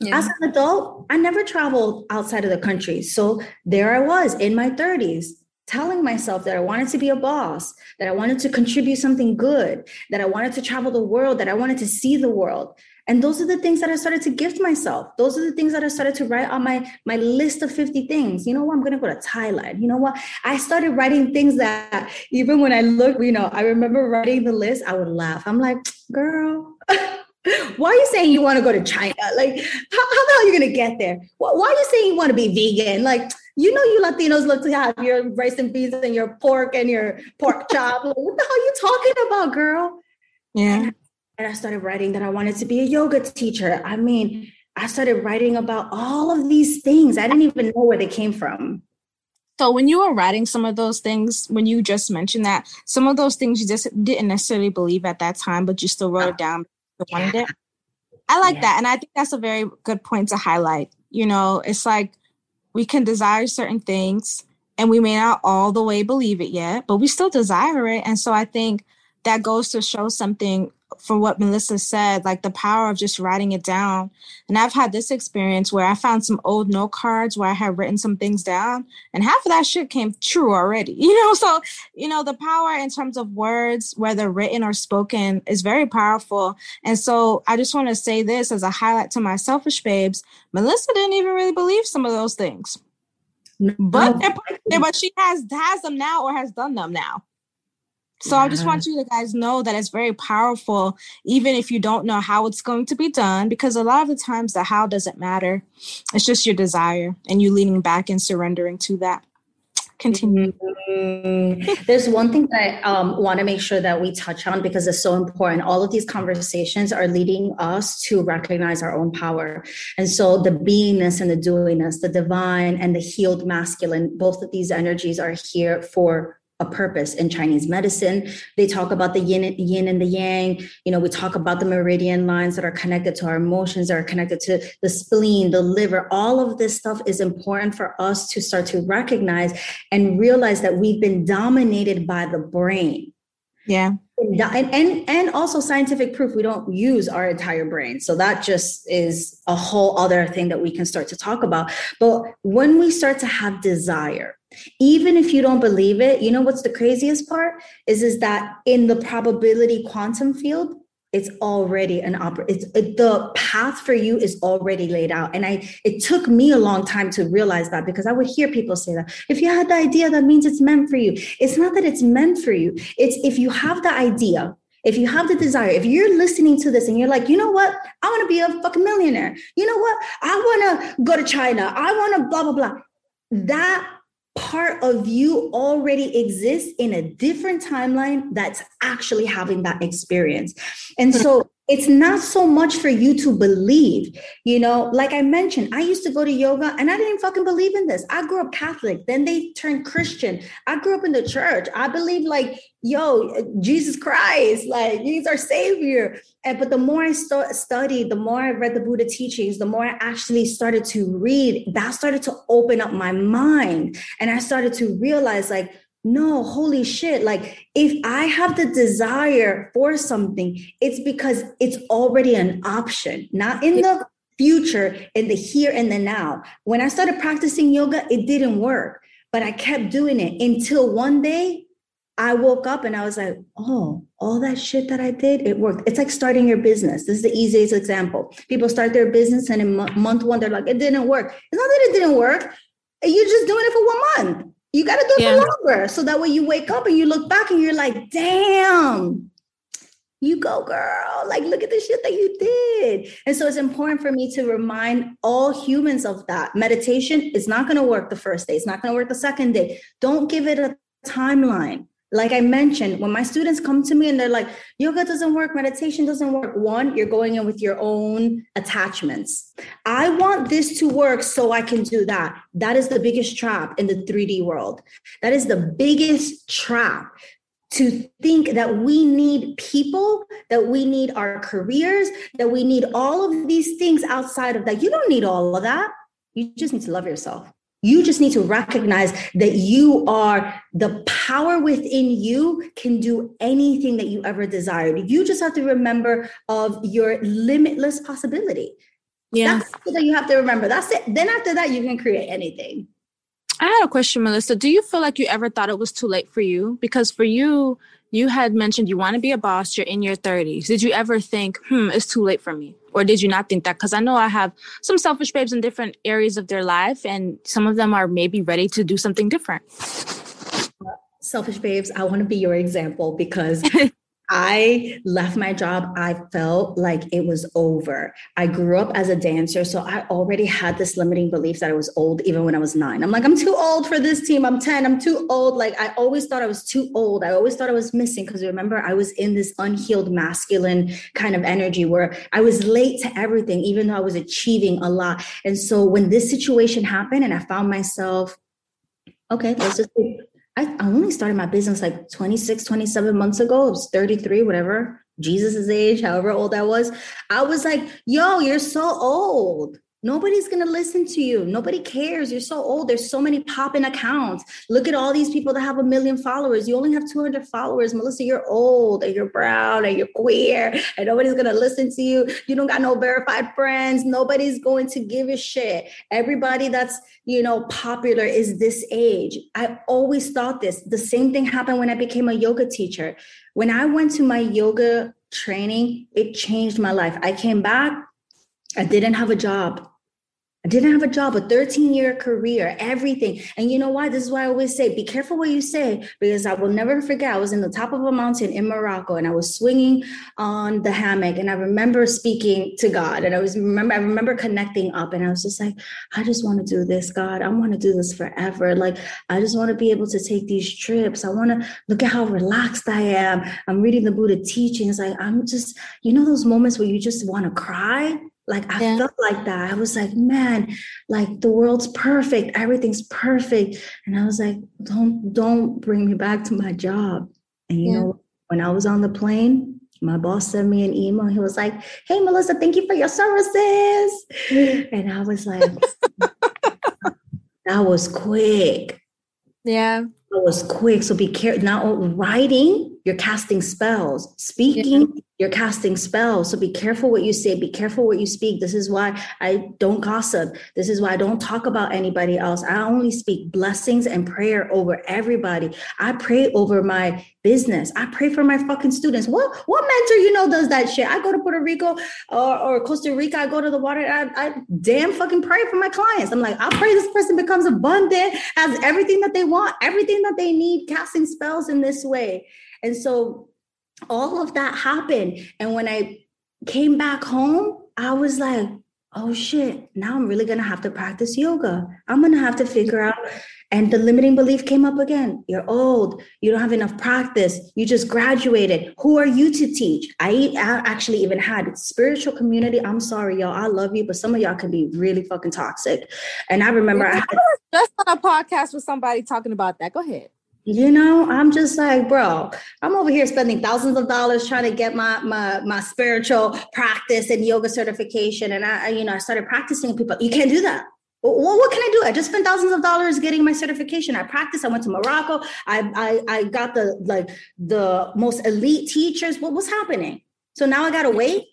Yeah. As an adult, I never traveled outside of the country. So there I was in my 30s, telling myself that I wanted to be a boss, that I wanted to contribute something good, that I wanted to travel the world, that I wanted to see the world. And those are the things that I started to gift myself. Those are the things that I started to write on my list of 50 things. You know what? I'm going to go to Thailand. You know what? I started writing things that even when I look, I remember writing the list, I would laugh. I'm like, girl, why are you saying you want to go to China? Like, how the hell are you going to get there? Why are you saying you want to be vegan? Like, you Latinos love to have your rice and beans and your pork chop. Like, what the hell are you talking about, girl? Yeah. And I started writing that I wanted to be a yoga teacher. I mean, I started writing about all of these things. I didn't even know where they came from. So when you were writing some of those things, when you just mentioned that, some of those things you just didn't necessarily believe at that time, but you still wrote it down. Yeah. I like that. And I think that's a very good point to highlight. It's like we can desire certain things and we may not all the way believe it yet, but we still desire it. And so I think that goes to show something for what Melissa said, like the power of just writing it down. And I've had this experience where I found some old note cards where I had written some things down and half of that shit came true already, So, the power in terms of words, whether written or spoken, is very powerful. And so I just want to say this as a highlight to my selfish babes. Melissa didn't even really believe some of those things, but she has them now or has done them now. So I just want you to guys know that it's very powerful, even if you don't know how it's going to be done, because a lot of the times the how doesn't matter. It's just your desire and you leaning back and surrendering to that. Continue. Mm-hmm. There's one thing that I want to make sure that we touch on because it's so important. All of these conversations are leading us to recognize our own power. And so the beingness and the doingness, the divine and the healed masculine, both of these energies are here for a purpose. In Chinese medicine, they talk about the yin and the yang. You know, we talk about the meridian lines that are connected to our emotions, are connected to the spleen, the liver. All of this stuff is important for us to start to recognize and realize that we've been dominated by the brain. Yeah. And also scientific proof, we don't use our entire brain. So that just is a whole other thing that we can start to talk about. But when we start to have desire, even if you don't believe it, you know what's the craziest part is that in the probability quantum field, it's already the path for you is already laid out. And it took me a long time to realize that, because I would hear people say that if you had the idea, that means it's meant for you. It's not that it's meant for you. It's if you have the idea, if you have the desire, if you're listening to this and you're like, you know what? I want to be a fucking millionaire. You know what? I want to go to China. I want to blah, blah, blah. That part of you already exists in a different timeline that's actually having that experience. And so it's not so much for you to believe, you know, like I mentioned, I used to go to yoga and I didn't fucking believe in this. I grew up Catholic, then they turned Christian. I grew up in the church. I believe like, yo, Jesus Christ, like he's our savior. But the more I studied, the more I read the Buddha teachings, the more I actually started to read, that started to open up my mind. And I started to realize like, no, holy shit. Like if I have the desire for something, it's because it's already an option, not in the future, in the here and the now. When I started practicing yoga, it didn't work, but I kept doing it until one day I woke up and I was like, oh, all that shit that I did, it worked. It's like starting your business. This is the easiest example. People start their business and in month one, they're like, it didn't work. It's not that it didn't work. You're just doing it for 1 month. You got to do it for longer. So that way you wake up and you look back and you're like, damn, you go, girl. Like, look at the shit that you did. And so it's important for me to remind all humans of that. Meditation is not going to work the first day. It's not going to work the second day. Don't give it a timeline. Like I mentioned, when my students come to me and they're like, yoga doesn't work, meditation doesn't work. One, you're going in with your own attachments. I want this to work so I can do that. That is the biggest trap in the 3D world. That is the biggest trap, to think that we need people, that we need our careers, that we need all of these things outside of that. You don't need all of that. You just need to love yourself. You just need to recognize that you are the power within you, can do anything that you ever desired. You just have to remember of your limitless possibility. Yeah. That's what you have to remember. That's it. Then after that, you can create anything. I had a question, Melissa. Do you feel like you ever thought it was too late for you? Because for you, you had mentioned you want to be a boss. You're in your 30s. Did you ever think, it's too late for me? Or did you not think that? Because I know I have some selfish babes in different areas of their life, and some of them are maybe ready to do something different. Selfish babes, I want to be your example, because I left my job. I felt like it was over. I grew up as a dancer, so I already had this limiting belief that I was old even when I was 9. I'm like, I'm too old for this team. I'm 10. I'm too old. Like, I always thought I was too old. I always thought I was missing, because remember, I was in this unhealed masculine kind of energy where I was late to everything, even though I was achieving a lot. And so when this situation happened and I found myself, okay, let's just do, I only started my business like 26, 27 months ago. I was 33, whatever, Jesus's age, however old I was. I was like, yo, you're so old. Nobody's going to listen to you. Nobody cares. You're so old. There's so many popping accounts. Look at all these people that have 1 million followers. You only have 200 followers. Melissa, you're old and you're brown and you're queer and nobody's going to listen to you. You don't got no verified friends. Nobody's going to give a shit. Everybody that's, you know, popular is this age. I always thought this. The same thing happened when I became a yoga teacher. When I went to my yoga training, it changed my life. I came back. I didn't have a job. I didn't have a job, a 13-year career, everything. And you know why? This is why I always say, be careful what you say, because I will never forget. I was in the top of a mountain in Morocco and I was swinging on the hammock. And I remember speaking to God, and I remember connecting up, and I was just like, I just want to do this, God. I want to do this forever. Like, I just want to be able to take these trips. I want to look at how relaxed I am. I'm reading the Buddha teachings. Like, I'm just, you know, those moments where you just want to cry. Like, I felt like that. I was like, man, like the world's perfect. Everything's perfect. And I was like, don't bring me back to my job. And you know, when I was on the plane, my boss sent me an email. He was like, hey, Melissa, thank you for your services. And I was like, that was quick. Yeah. It was quick. So be careful. Now, writing, you're casting spells. Speaking, you're casting spells. So be careful what you say. Be careful what you speak. This is why I don't gossip. This is why I don't talk about anybody else. I only speak blessings and prayer over everybody. I pray over my business. I pray for my fucking students. What mentor you know does that shit? I go to Puerto Rico or Costa Rica. I go to the water. I damn fucking pray for my clients. I'm like, I pray this person becomes abundant, has everything that they want, everything that they need, casting spells in this way. And so all of that happened. And when I came back home, I was like, oh shit, now I'm really going to have to practice yoga. I'm going to have to figure out. And the limiting belief came up again. You're old. You don't have enough practice. You just graduated. Who are you to teach? I actually even had spiritual community. I'm sorry, y'all. I love you, but some of y'all can be really fucking toxic. And I remember I was just on a podcast with somebody talking about that. Go ahead. You know, I'm just like, bro, I'm over here spending thousands of dollars trying to get my spiritual practice and yoga certification. And I started practicing with people. You can't do that. Well, what can I do? I just spent thousands of dollars getting my certification. I practiced. I went to Morocco. I got the most elite teachers. What was happening? So now I got to wait.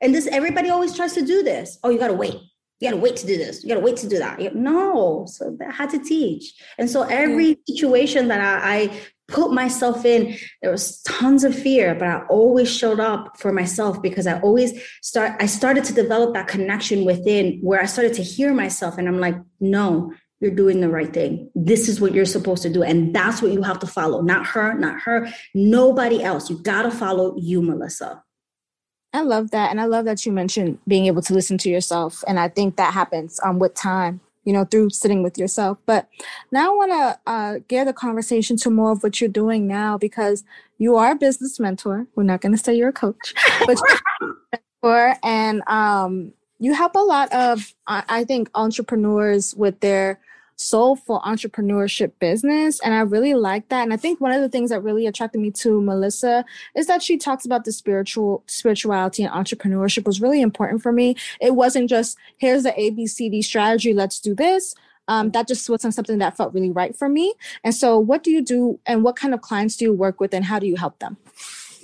And this, everybody always tries to do this. Oh, you got to wait. You got to wait to do this. You got to wait to do that. No. So I had to teach. And so every situation that I put myself in, there was tons of fear, but I always showed up for myself because I started to develop that connection within where I started to hear myself. And I'm like, no, you're doing the right thing. This is what you're supposed to do. And that's what you have to follow. Not her, nobody else. You got to follow you, Melissa. I love that. And I love that you mentioned being able to listen to yourself. And I think that happens with time, you know, through sitting with yourself. But now I want to gear the conversation to more of what you're doing now, because you are a business mentor. We're not going to say you're a coach, but you're a mentor, and you help a lot of, I think, entrepreneurs with their soulful entrepreneurship business. And I really like that. And I think one of the things that really attracted me to Melissa is that she talks about the spirituality and entrepreneurship was really important for me. It wasn't just, here's the ABCD strategy, let's do this. That just wasn't something that felt really right for me. And so what do you do, and what kind of clients do you work with, and how do you help them?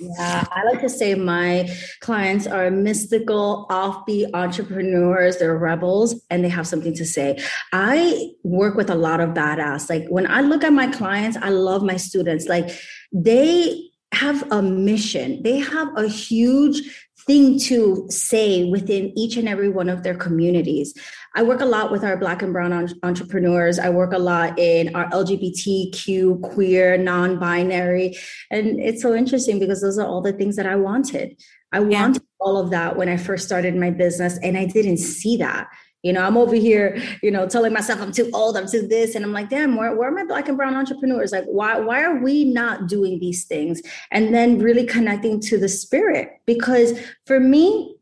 Yeah, I like to say my clients are mystical, offbeat entrepreneurs. They're rebels, and they have something to say. I work with a lot of badass. Like, when I look at my clients, I love my students. Like, they have a mission. They have a huge thing to say within each and every one of their communities. I work a lot with our Black and Brown entrepreneurs. I work a lot in our LGBTQ, queer, non-binary. And it's so interesting because those are all the things that I wanted. I wanted all of that when I first started my business, and I didn't see that. You know, I'm over here, you know, telling myself I'm too old, I'm too this. And I'm like, damn, where are my Black and Brown entrepreneurs? Like, why are we not doing these things? And then really connecting to the spirit, because for me,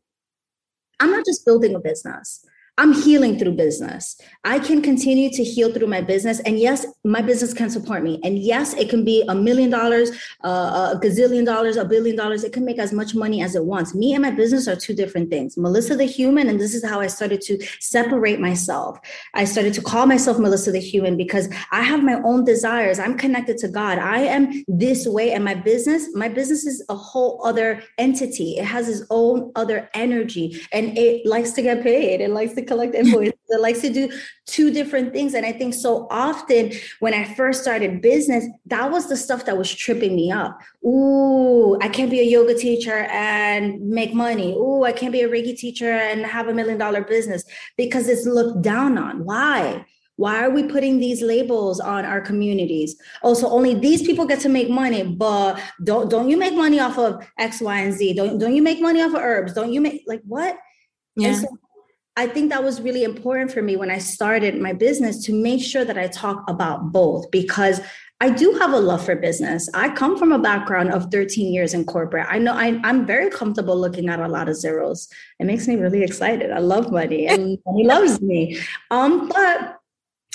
I'm not just building a business. I'm healing through business. I can continue to heal through my business. And yes, my business can support me. And yes, it can be $1 million, a gazillion dollars, $1 billion. It can make as much money as it wants. Me and my business are two different things. Melissa the human, and this is how I started to separate myself. I started to call myself Melissa the human because I have my own desires. I'm connected to God. I am this way. And my business is a whole other entity. It has its own other energy, and it likes to get paid. It likes to collect invoices, that likes to do two different things. And I think so often when I first started business, that was the stuff that was tripping me up. Ooh, I can't be a yoga teacher and make money. Ooh, I can't be a Reiki teacher and have $1 million business, because it's looked down on. Why? Why are we putting these labels on our communities? Also, only these people get to make money, but don't you make money off of X, Y, and Z? Don't you make money off of herbs? Don't you make, like, what? Yeah. And so I think that was really important for me when I started my business, to make sure that I talk about both, because I do have a love for business. I come from a background of 13 years in corporate. I know I'm very comfortable looking at a lot of zeros. It makes me really excited. I love money and money loves me. But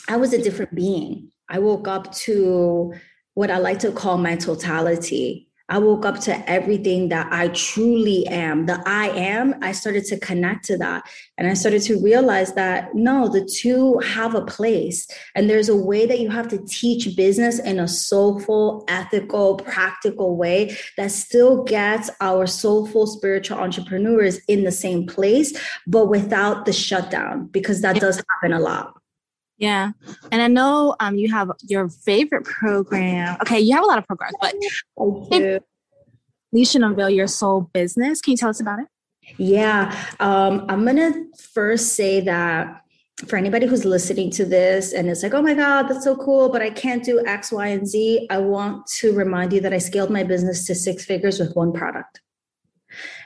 I was a different being. I woke up to what I like to call my totality. I woke up to everything that I truly am, the I am. I started to connect to that. And I started to realize that, no, the two have a place. And there's a way that you have to teach business in a soulful, ethical, practical way that still gets our soulful, spiritual entrepreneurs in the same place, but without the shutdown, because that does happen a lot. Yeah. And I know you have your favorite program. Okay, you have a lot of programs, but Unleash and Unveil Your Soul Business. Can you tell us about it? Yeah. I'm going to first say that for anybody who's listening to this and it's like, oh my God, that's so cool, but I can't do X, Y, and Z. I want to remind you that I scaled my business to 6 figures with one product.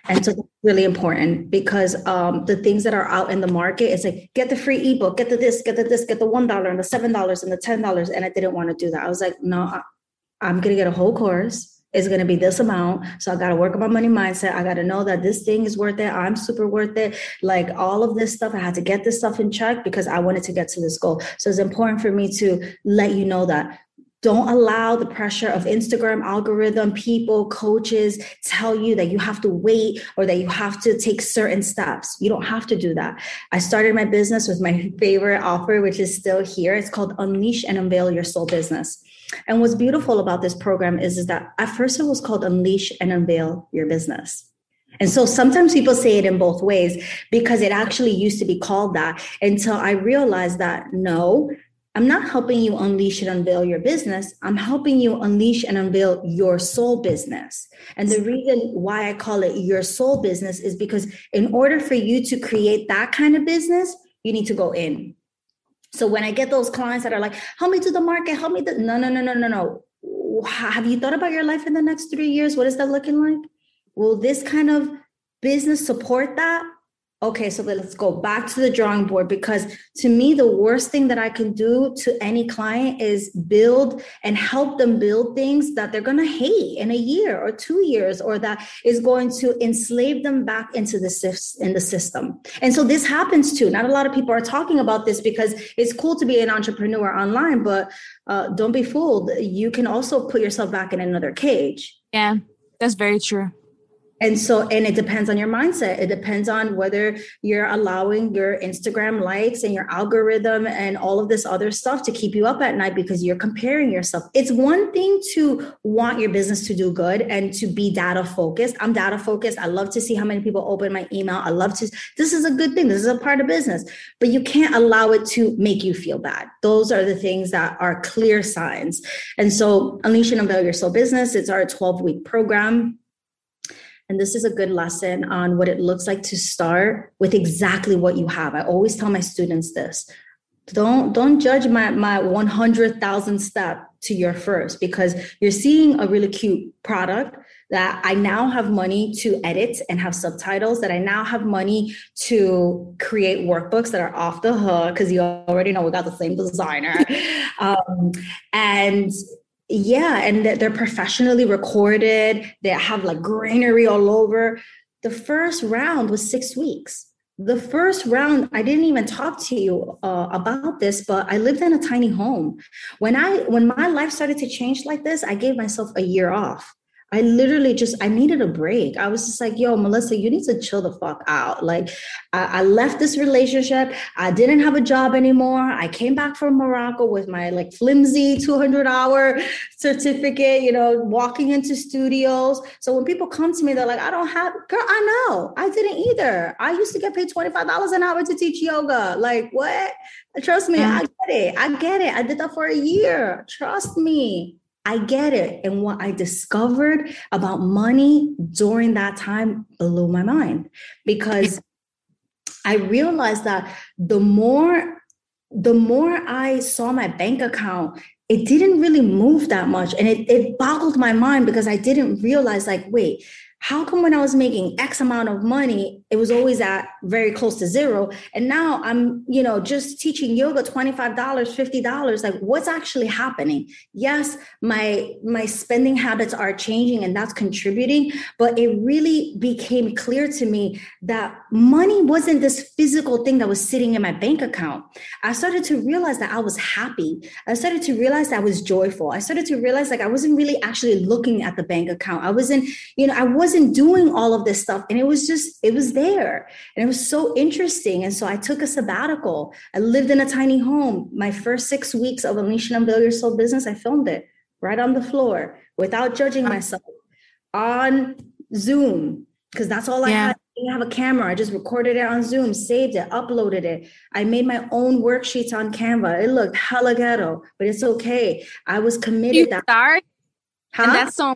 And so that's really important, because the things that are out in the market, it's like, get the free ebook, get the this, get the this, get the $1 and the $7 and the $10. And I didn't want to do that. I was like, no, I'm going to get a whole course. It's going to be this amount. So I got to work on my money mindset. I got to know that this thing is worth it. I'm super worth it. Like all of this stuff, I had to get this stuff in check because I wanted to get to this goal. So it's important for me to let you know that. Don't allow the pressure of Instagram algorithm, people, coaches tell you that you have to wait or that you have to take certain steps. You don't have to do that. I started my business with my favorite offer, which is still here. It's called Unleash and Unveil Your Soul Business. And what's beautiful about this program is that at first it was called Unleash and Unveil Your Business. And so sometimes people say it in both ways, because it actually used to be called that until I realized that, no, I'm not helping you unleash and unveil your business. I'm helping you unleash and unveil your soul business. And the reason why I call it your soul business is because in order for you to create that kind of business, you need to go in. So when I get those clients that are like, help me to the market, help me. No. Have you thought about your life in the next 3 years? What is that looking like? Will this kind of business support that? Okay, so let's go back to the drawing board, because to me, the worst thing that I can do to any client is build and help them build things that they're going to hate in a year or 2 years, or that is going to enslave them back into the system. And so this happens too. Not a lot of people are talking about this, because it's cool to be an entrepreneur online, but don't be fooled. You can also put yourself back in another cage. Yeah, that's very true. And so, and it depends on your mindset. It depends on whether you're allowing your Instagram likes and your algorithm and all of this other stuff to keep you up at night because you're comparing yourself. It's one thing to want your business to do good and to be data focused. I'm data focused. I love to see how many people open my email. I love to, this is a good thing. This is a part of business, but you can't allow it to make you feel bad. Those are the things that are clear signs. And so Unleash and Unveil Your Soul Business, it's our 12-week program. And this is a good lesson on what it looks like to start with exactly what you have. I always tell my students this. Don't judge my 100,000th step to your first, because you're seeing a really cute product that I now have money to edit and have subtitles, that I now have money to create workbooks that are off the hook, because you already know we got the same designer. Yeah. And they're professionally recorded. They have like greenery all over. The first round was 6 weeks. The first round, I didn't even talk to you about this, but I lived in a tiny home. When my life started to change like this, I gave myself a year off. I literally just, I needed a break. I was just like, yo, Melissa, you need to chill the fuck out. Like, I left this relationship. I didn't have a job anymore. I came back from Morocco with my like flimsy 200-hour certificate, you know, walking into studios. So when people come to me, they're like, I don't have, girl, I know. I didn't either. I used to get paid $25 an hour to teach yoga. Like, what? Trust me, I get it. I get it. I did that for a year. Trust me. I get it. And what I discovered about money during that time blew my mind, because I realized that the more I saw my bank account, it didn't really move that much. And it boggled my mind, because I didn't realize, like, wait, how come when I was making X amount of money, it was always at very close to zero? And now I'm, you know, just teaching yoga, $25, $50. Like, what's actually happening? Yes, my spending habits are changing, and that's contributing. But it really became clear to me that money wasn't this physical thing that was sitting in my bank account. I started to realize that I was happy. I started to realize that I was joyful. I started to realize, like, I wasn't really actually looking at the bank account. I wasn't, you know, I wasn't doing all of this stuff. And it was just, it was there. And it was so interesting. And so I took a sabbatical. I lived in a tiny home. My first 6 weeks of Unleash and Unveil Your Soul Business, I filmed it right on the floor without judging myself on Zoom, because that's all I had. I didn't have a camera. I just recorded it on Zoom, saved it, uploaded it. I made my own worksheets on Canva. It looked hella ghetto, but it's okay. I was committed. And that's so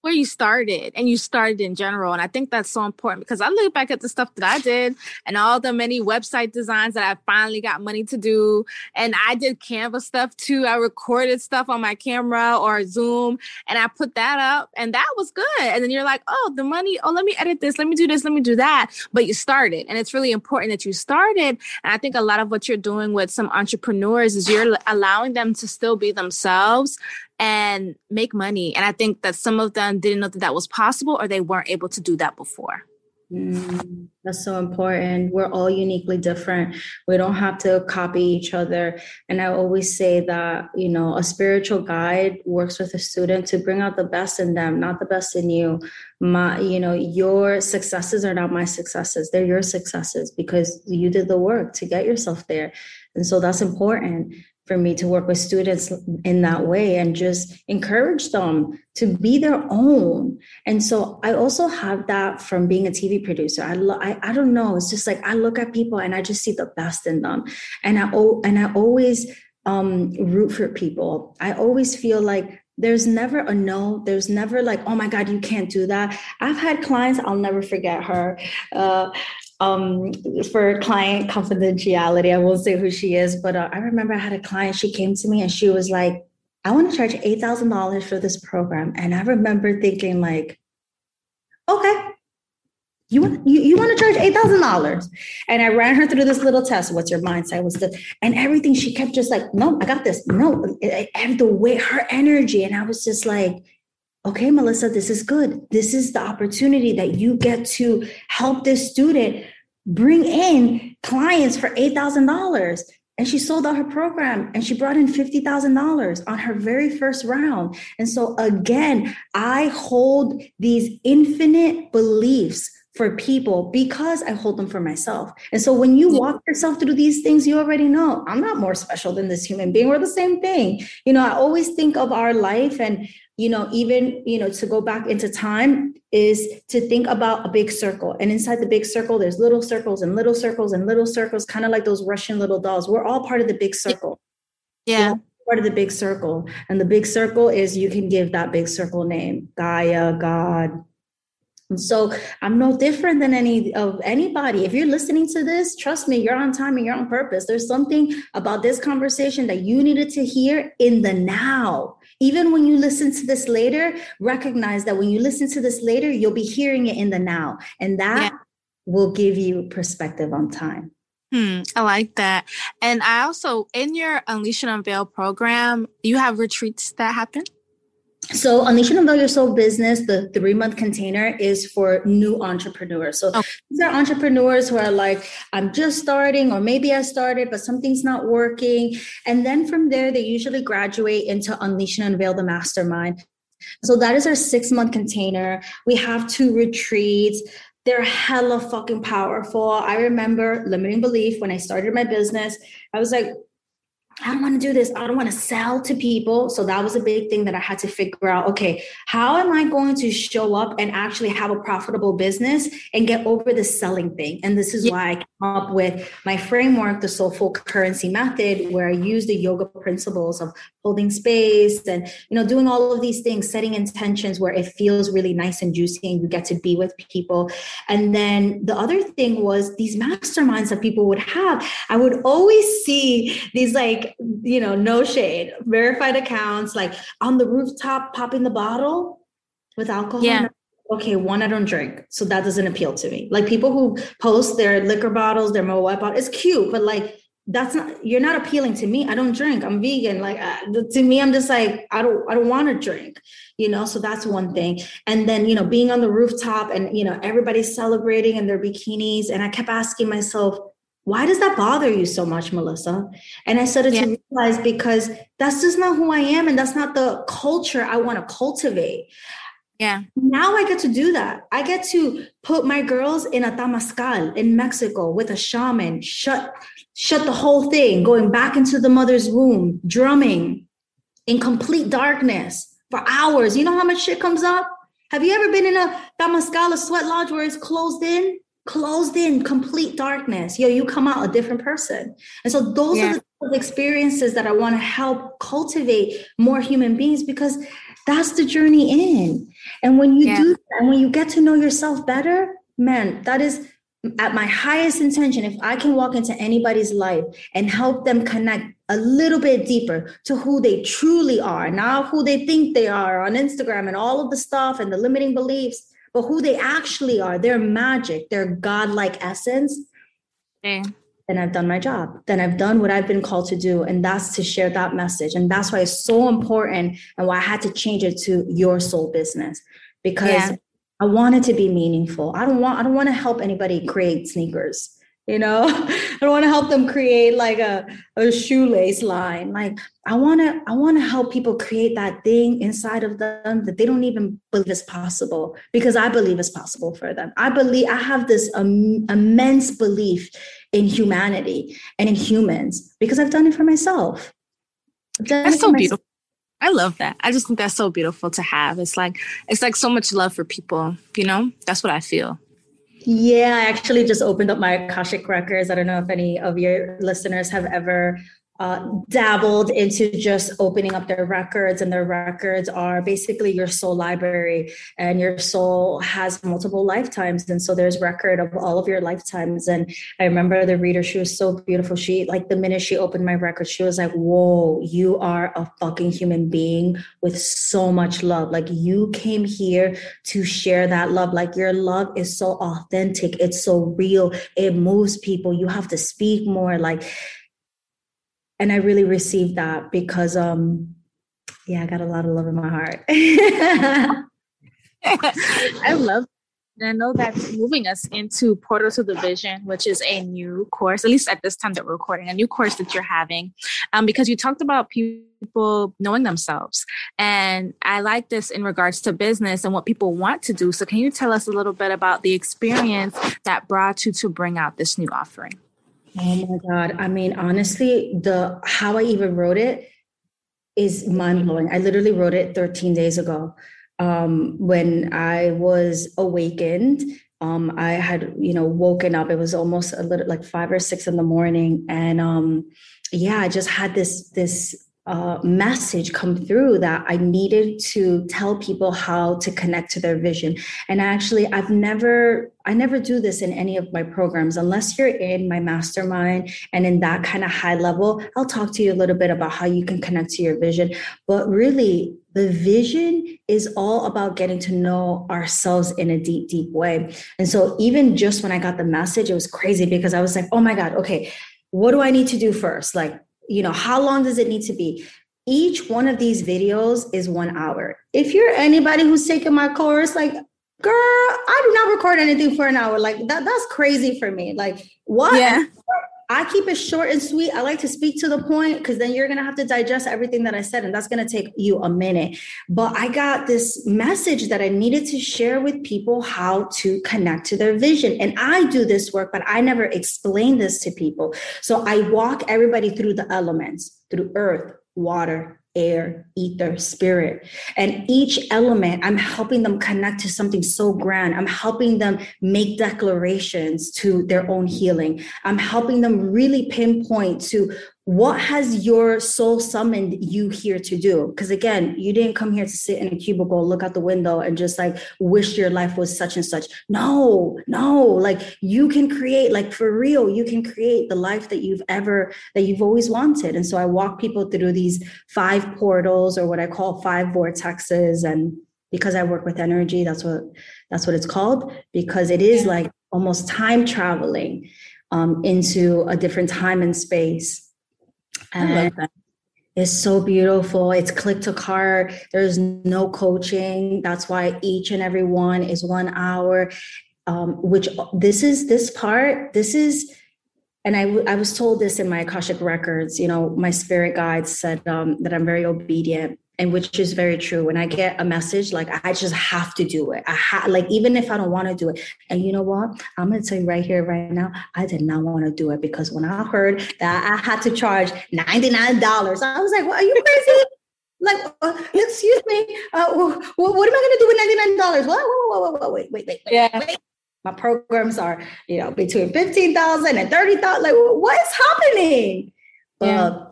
where you started, and you started in general. And I think that's so important, because I look back at the stuff that I did and all the many website designs that I finally got money to do. And I did Canva stuff too. I recorded stuff on my camera or Zoom, and I put that up, and that was good. And then you're like, oh, the money, oh, let me edit this. Let me do this. Let me do that. But you started, and it's really important that you started. And I think a lot of what you're doing with some entrepreneurs is you're allowing them to still be themselves and make money. And I think that some of them didn't know that that was possible, or they weren't able to do that before. That's so important. We're all uniquely different. We don't have to copy each other. And I always say that, you know, a spiritual guide works with a student to bring out the best in them, not the best in you. You know, your successes are not my successes. They're your successes, because you did the work to get yourself there. And so that's important for me to work with students in that way, and just encourage them to be their own. And so I also have that from being a TV producer. I don't know. It's just like, I look at people and I just see the best in them. And I always root for people. I always feel like there's never a no. There's never like, oh my God, you can't do that. I've had clients, I'll never forget her. For client confidentiality, I won't say who she is, but I remember I had a client, she came to me and she was like, I want to charge $8,000 for this program. And I remember thinking, like, okay, you want to charge $8,000? And I ran her through this little test. What's your mindset? What's this? And everything, she kept just like, no, I got this. No, and the way her energy. And I was just like, okay, Melissa, this is good. This is the opportunity that you get to help this student bring in clients for $8,000. And she sold out her program, and she brought in $50,000 on her very first round. And so again, I hold these infinite beliefs for people, because I hold them for myself. And so when you walk yourself through these things, you already know, I'm not more special than this human being. We're the same thing. You know, I always think of our life, and, you know, even, you know, to go back into time is to think about a big circle. And inside the big circle, there's little circles and little circles and little circles, kind of like those Russian little dolls. We're all part of the big circle. Yeah. You know? Part of the big circle. And the big circle is, you can give that big circle name, Gaia, God. So I'm no different than anybody. If you're listening to this, trust me, you're on time and you're on purpose. There's something about this conversation that you needed to hear in the now. Even when you listen to this later, recognize that when you listen to this later, you'll be hearing it in the now. And that will give you perspective on time. I like that. And I also, in your Unleash and Unveil program, you have retreats that happen? So Unleash and Unveil Your Soul Business, the 3-month container is for new entrepreneurs. So these are entrepreneurs who are like, I'm just starting, or maybe I started, but something's not working. And then from there, they usually graduate into Unleash and Unveil the Mastermind. So that is our 6-month container. We have 2 retreats. They're hella fucking powerful. I remember limiting belief when I started my business. I was like, I don't want to do this. I don't want to sell to people. So that was a big thing that I had to figure out. Okay, how am I going to show up and actually have a profitable business and get over the selling thing? And this is why I came up with my framework, the Soulful Currency Method, where I use the yoga principles of holding space and, you know, doing all of these things, setting intentions where it feels really nice and juicy and you get to be with people. And then the other thing was these masterminds that people would have. I would always see these, like, you know, no shade, verified accounts, like on the rooftop, popping the bottle with alcohol. Yeah. Okay, one, I don't drink, so that doesn't appeal to me. Like people who post their liquor bottles, their Moet bottle, it's cute, but like that's not, you're not appealing to me. I don't drink. I'm vegan. Like to me, I'm just like, I don't want to drink, you know? So that's one thing. And then, you know, being on the rooftop and, you know, everybody's celebrating in their bikinis. And I kept asking myself, why does that bother you so much, Melissa? And I started to realize because that's just not who I am. And that's not the culture I want to cultivate. Yeah. Now I get to do that. I get to put my girls in a tamascal in Mexico with a shaman, shut the whole thing, going back into the mother's womb, drumming in complete darkness for hours. You know how much shit comes up? Have you ever been in a tamascal, a sweat lodge where it's closed in complete darkness? Yo, you come out a different person. And so those are the experiences that I want to help cultivate more human beings, because that's the journey in. And when you do that, and when you get to know yourself better, man, that is at my highest intention. If I can walk into anybody's life and help them connect a little bit deeper to who they truly are, not who they think they are on Instagram and all of the stuff and the limiting beliefs, but who they actually are, their magic, their godlike essence, then I've done my job. Then I've done what I've been called to do. And that's to share that message. And that's why it's so important and why I had to change it to your soul business, because I want it to be meaningful. I don't want to help anybody create sneakers. You know, I don't want to help them create like a shoelace line. Like I want to help people create that thing inside of them that they don't even believe is possible, because I believe it's possible for them. I have this immense belief in humanity and in humans, because I've done it for myself. That's so beautiful. I love that. I just think that's so beautiful to have. It's like so much love for people, you know, that's what I feel. Yeah, I actually just opened up my Akashic records. I don't know if any of your listeners have ever dabbled into just opening up their records, and their records are basically your soul library, and your soul has multiple lifetimes. And so there's record of all of your lifetimes. And I remember the reader, she was so beautiful. She, like the minute she opened my record, she was like, whoa, you are a fucking human being with so much love. Like you came here to share that love. Like your love is so authentic. It's so real. It moves people. You have to speak more. Like, and I really received that because, I got a lot of love in my heart. I love it. And I know that's moving us into Portal to the Vision, which is a new course, at least at this time that we're recording, a new course that you're having, because you talked about people knowing themselves. And I like this in regards to business and what people want to do. So can you tell us a little bit about the experience that brought you to bring out this new offering? Oh my God. I mean, honestly, how I even wrote it is mind blowing. I literally wrote it 13 days ago. When I was awakened, I had, you know, woken up. It was almost a little like 5 or 6 in the morning. And, I just had this message come through that I needed to tell people how to connect to their vision. And actually, I never do this in any of my programs, unless you're in my mastermind and in that kind of high level. I'll talk to you a little bit about how you can connect to your vision. But really, the vision is all about getting to know ourselves in a deep, deep way. And so even just when I got the message, it was crazy, because I was like, oh my God, okay, what do I need to do first? Like, you know, how long does it need to be? Each one of these videos is 1 hour. If you're anybody who's taking my course, like, girl, I do not record anything for an hour. Like that's crazy for me. Like what? Yeah. I keep it short and sweet. I like to speak to the point because then you're going to have to digest everything that I said, and that's going to take you a minute. But I got this message that I needed to share with people how to connect to their vision. And I do this work, but I never explain this to people. So I walk everybody through the elements, through earth, water, air, ether, spirit. And each element, I'm helping them connect to something so grand. I'm helping them make declarations to their own healing. I'm helping them really pinpoint to what has your soul summoned you here to do? Because again, you didn't come here to sit in a cubicle, look out the window and just like wish your life was such and such. No, like you can create, like for real, you can create the life that you've always wanted. And so I walk people through these 5 portals, or what I call 5 vortexes. And because I work with energy, that's what it's called, because it is like almost time traveling into a different time and space. I love that. It's so beautiful. It's click to cart. There's no coaching. That's why each and every one is 1 hour, which this part, and I was told this in my Akashic records, you know, my spirit guides said that I'm very obedient, and which is very true. When I get a message, like I just have to do it. Like, even if I don't want to do it. And you know what? I'm going to tell you right here, right now, I did not want to do it, because when I heard that I had to charge $99, I was like, what, are you crazy? Like, excuse me, what am I going to do with $99? Wait. Yeah. My programs are, you know, between $15,000 and $30,000. Like, what is happening? Yeah. But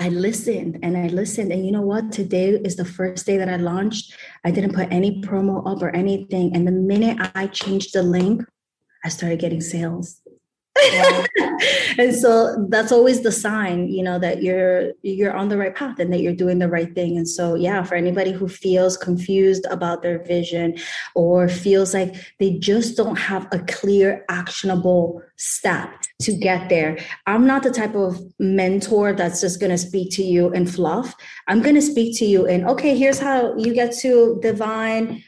I listened. And you know what? Today is the first day that I launched. I didn't put any promo up or anything. And the minute I changed the link, I started getting sales. Wow. And so that's always the sign, you know, that you're on the right path and that you're doing the right thing. And so, yeah, for anybody who feels confused about their vision or feels like they just don't have a clear, actionable step to get there, I'm not the type of mentor that's just going to speak to you in fluff. I'm going to speak to you in, okay, here's how you get to divine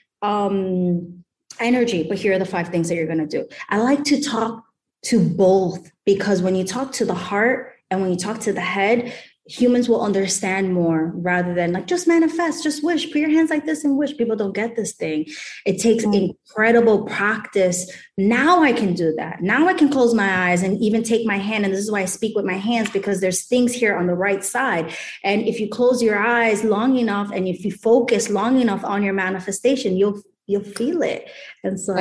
energy, but here are the 5 things that you're going to do. I like to talk to both, because when you talk to the heart and when you talk to the head, humans will understand more, rather than like just manifest, just wish, put your hands like this and wish. People don't get this thing. It takes incredible practice. Now I can do that. Now I can close my eyes and even take my hand. And this is why I speak with my hands, because there's things here on the right side. And if you close your eyes long enough and if you focus long enough on your manifestation, you'll feel it. And so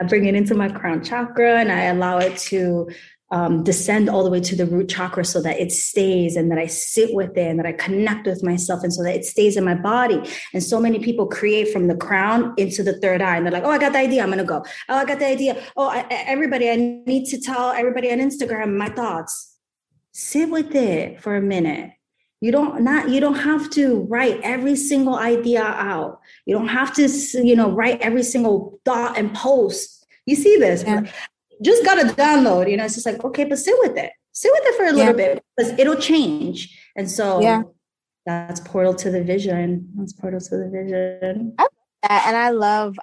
I bring it into my crown chakra and I allow it to descend all the way to the root chakra, so that it stays and that I sit with it and that I connect with myself, and so that it stays in my body. And so many people create from the crown into the third eye, and they're like, oh, I got the idea, I'm going to go. Oh, I got the idea. Oh, everybody, I need to tell everybody on Instagram my thoughts. Sit with it for a minute. You don't have to write every single idea out. You don't have to, you know, write every single thought and post. You see this? Yeah. Just got to download, you know, it's just like, okay, but sit with it. Sit with it for a little bit, because it'll change. And so that's Portal to the Vision. I love that. And I love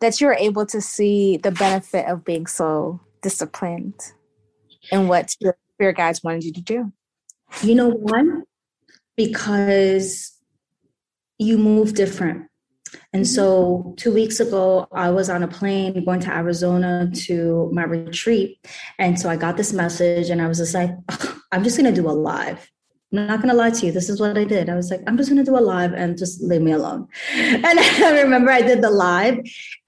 that you're able to see the benefit of being so disciplined in what your spirit guides wanted you to do. You know, one, because you move different. And so 2 weeks ago, I was on a plane going to Arizona to my retreat. And so I got this message and I was just like, I'm just going to do a live. I'm not going to lie to you. This is what I did. I was like, I'm just going to do a live and just leave me alone. And I remember I did the live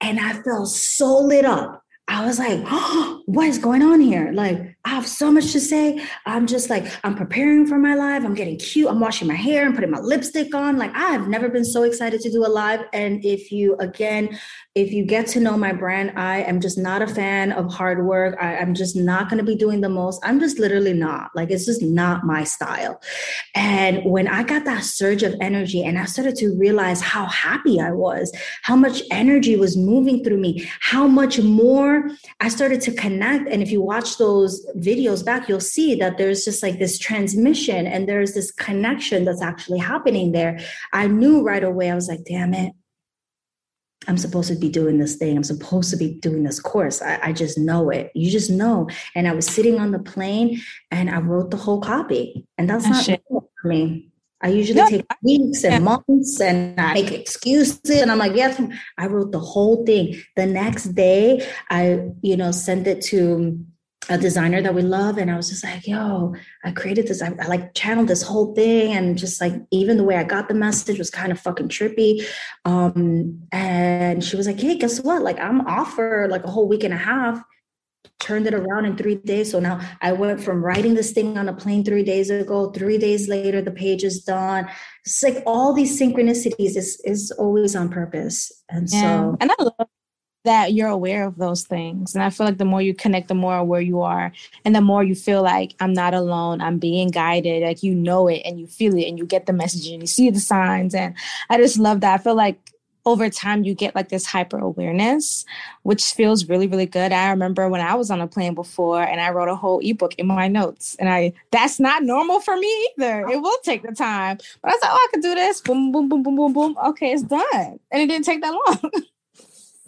and I felt so lit up. I was like, oh, what is going on here? Like, I have so much to say. I'm just like, I'm preparing for my live. I'm getting cute. I'm washing my hair and putting my lipstick on. Like, I have never been so excited to do a live. And if you get to know my brand, I am just not a fan of hard work. I'm just not going to be doing the most. I'm just literally not. Like, it's just not my style. And when I got that surge of energy and I started to realize how happy I was, how much energy was moving through me, how much more I started to connect. And if you watch those videos back, you'll see that there's just like this transmission and there's this connection that's actually happening there. I knew right away. I was like, damn it. I'm supposed to be doing this thing. I'm supposed to be doing this course. I just know it. You just know. And I was sitting on the plane and I wrote the whole copy. And that's not normal for me. I usually take weeks and months and I make excuses. And I'm like, yes, I wrote the whole thing. The next day, I, sent it to a designer that we love. And I was just like, yo, I created this. I like channeled this whole thing. And just like, even the way I got the message was kind of fucking trippy. And she was like, hey, guess what? Like I'm off for like a whole week and a half. Turned it around in 3 days. So now I went from writing this thing on a plane 3 days ago, 3 days later, the page is done. It's like all these synchronicities is always on purpose. And so. And I love that you're aware of those things. And I feel like the more you connect, the more aware you are. And the more you feel like I'm not alone, I'm being guided, like you know it and you feel it and you get the message and you see the signs. And I just love that. I feel like over time, you get like this hyper awareness, which feels really, really good. I remember when I was on a plane before and I wrote a whole ebook in my notes and that's not normal for me either. It will take the time. But I was like, I could do this. Boom, boom, boom, boom, boom, boom. Okay, it's done. And it didn't take that long.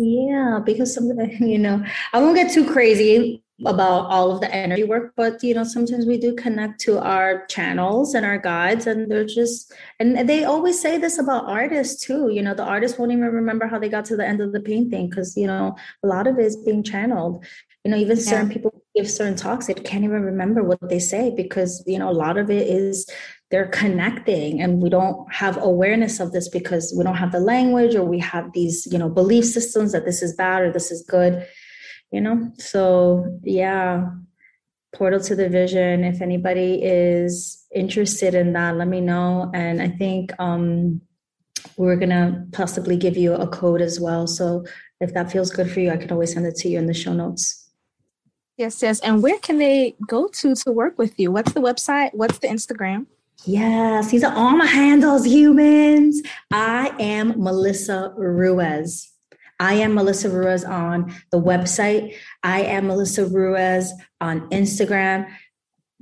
Yeah, because sometimes, I won't get too crazy about all of the energy work, but sometimes we do connect to our channels and our guides, and they're just, and they always say this about artists too, the artists won't even remember how they got to the end of the painting because a lot of it is being channeled. Even certain people give certain talks, they can't even remember what they say because a lot of it is they're connecting, and we don't have awareness of this because we don't have the language, or we have these belief systems that this is bad or this is good. So yeah, Portal to the Vision. If anybody is interested in that, let me know. And I think we're going to possibly give you a code as well. So if that feels good for you, I could always send it to you in the show notes. Yes, yes. And where can they go to work with you? What's the website? What's the Instagram? Yes, these are all my handles, humans. I am Melissa Ruiz. I am Melissa Ruiz on the website. I am Melissa Ruiz on Instagram.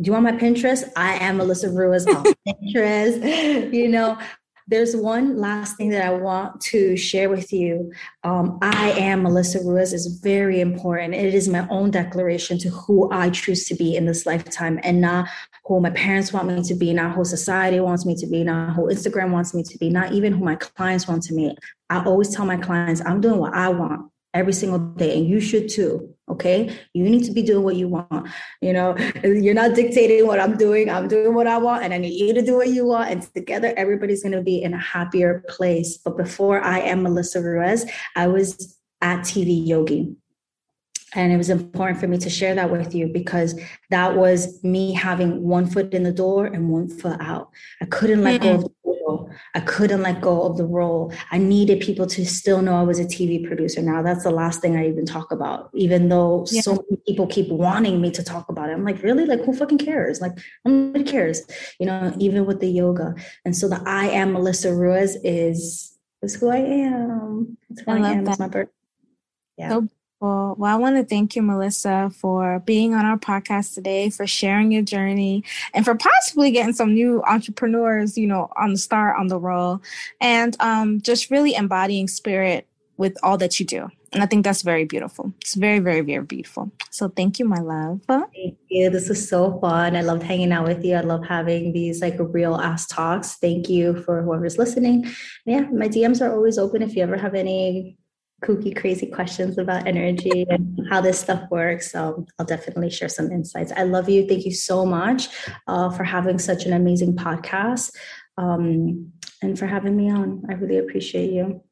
Do you want my Pinterest? I am Melissa Ruiz on Pinterest. There's one last thing that I want to share with you. I am Melissa Ruiz is very important. It is my own declaration to who I choose to be in this lifetime, and not who my parents want me to be, not who society wants me to be, not who Instagram wants me to be, not even who my clients want to be. I always tell my clients, I'm doing what I want every single day, and you should too. Okay. You need to be doing what you want. You're not dictating what I'm doing. I'm doing what I want, and I need you to do what you want. And together, everybody's going to be in a happier place. But before I am Melissa Ruiz, I was at TV Yogi. And it was important for me to share that with you because that was me having one foot in the door and one foot out. I couldn't let go of the role. I needed people to still know I was a TV producer. Now that's the last thing I even talk about, even though so many people keep wanting me to talk about it. I'm like, really? Like, who fucking cares? Like, nobody cares, even with the yoga. And so the I am Melissa Ruiz is who I am. It's who I am. That. It's my birth. Yeah. So well, I want to thank you, Melissa, for being on our podcast today, for sharing your journey, and for possibly getting some new entrepreneurs, on the start, on the roll, and just really embodying spirit with all that you do. And I think that's very beautiful. It's very, very, very beautiful. So thank you, my love. Thank you. This is so fun. I loved hanging out with you. I love having these like real ass talks. Thank you for whoever's listening. Yeah, my DMs are always open if you ever have any kooky, crazy questions about energy and how this stuff works. So I'll definitely share some insights. I love you. Thank you so much for having such an amazing podcast and for having me on. I really appreciate you.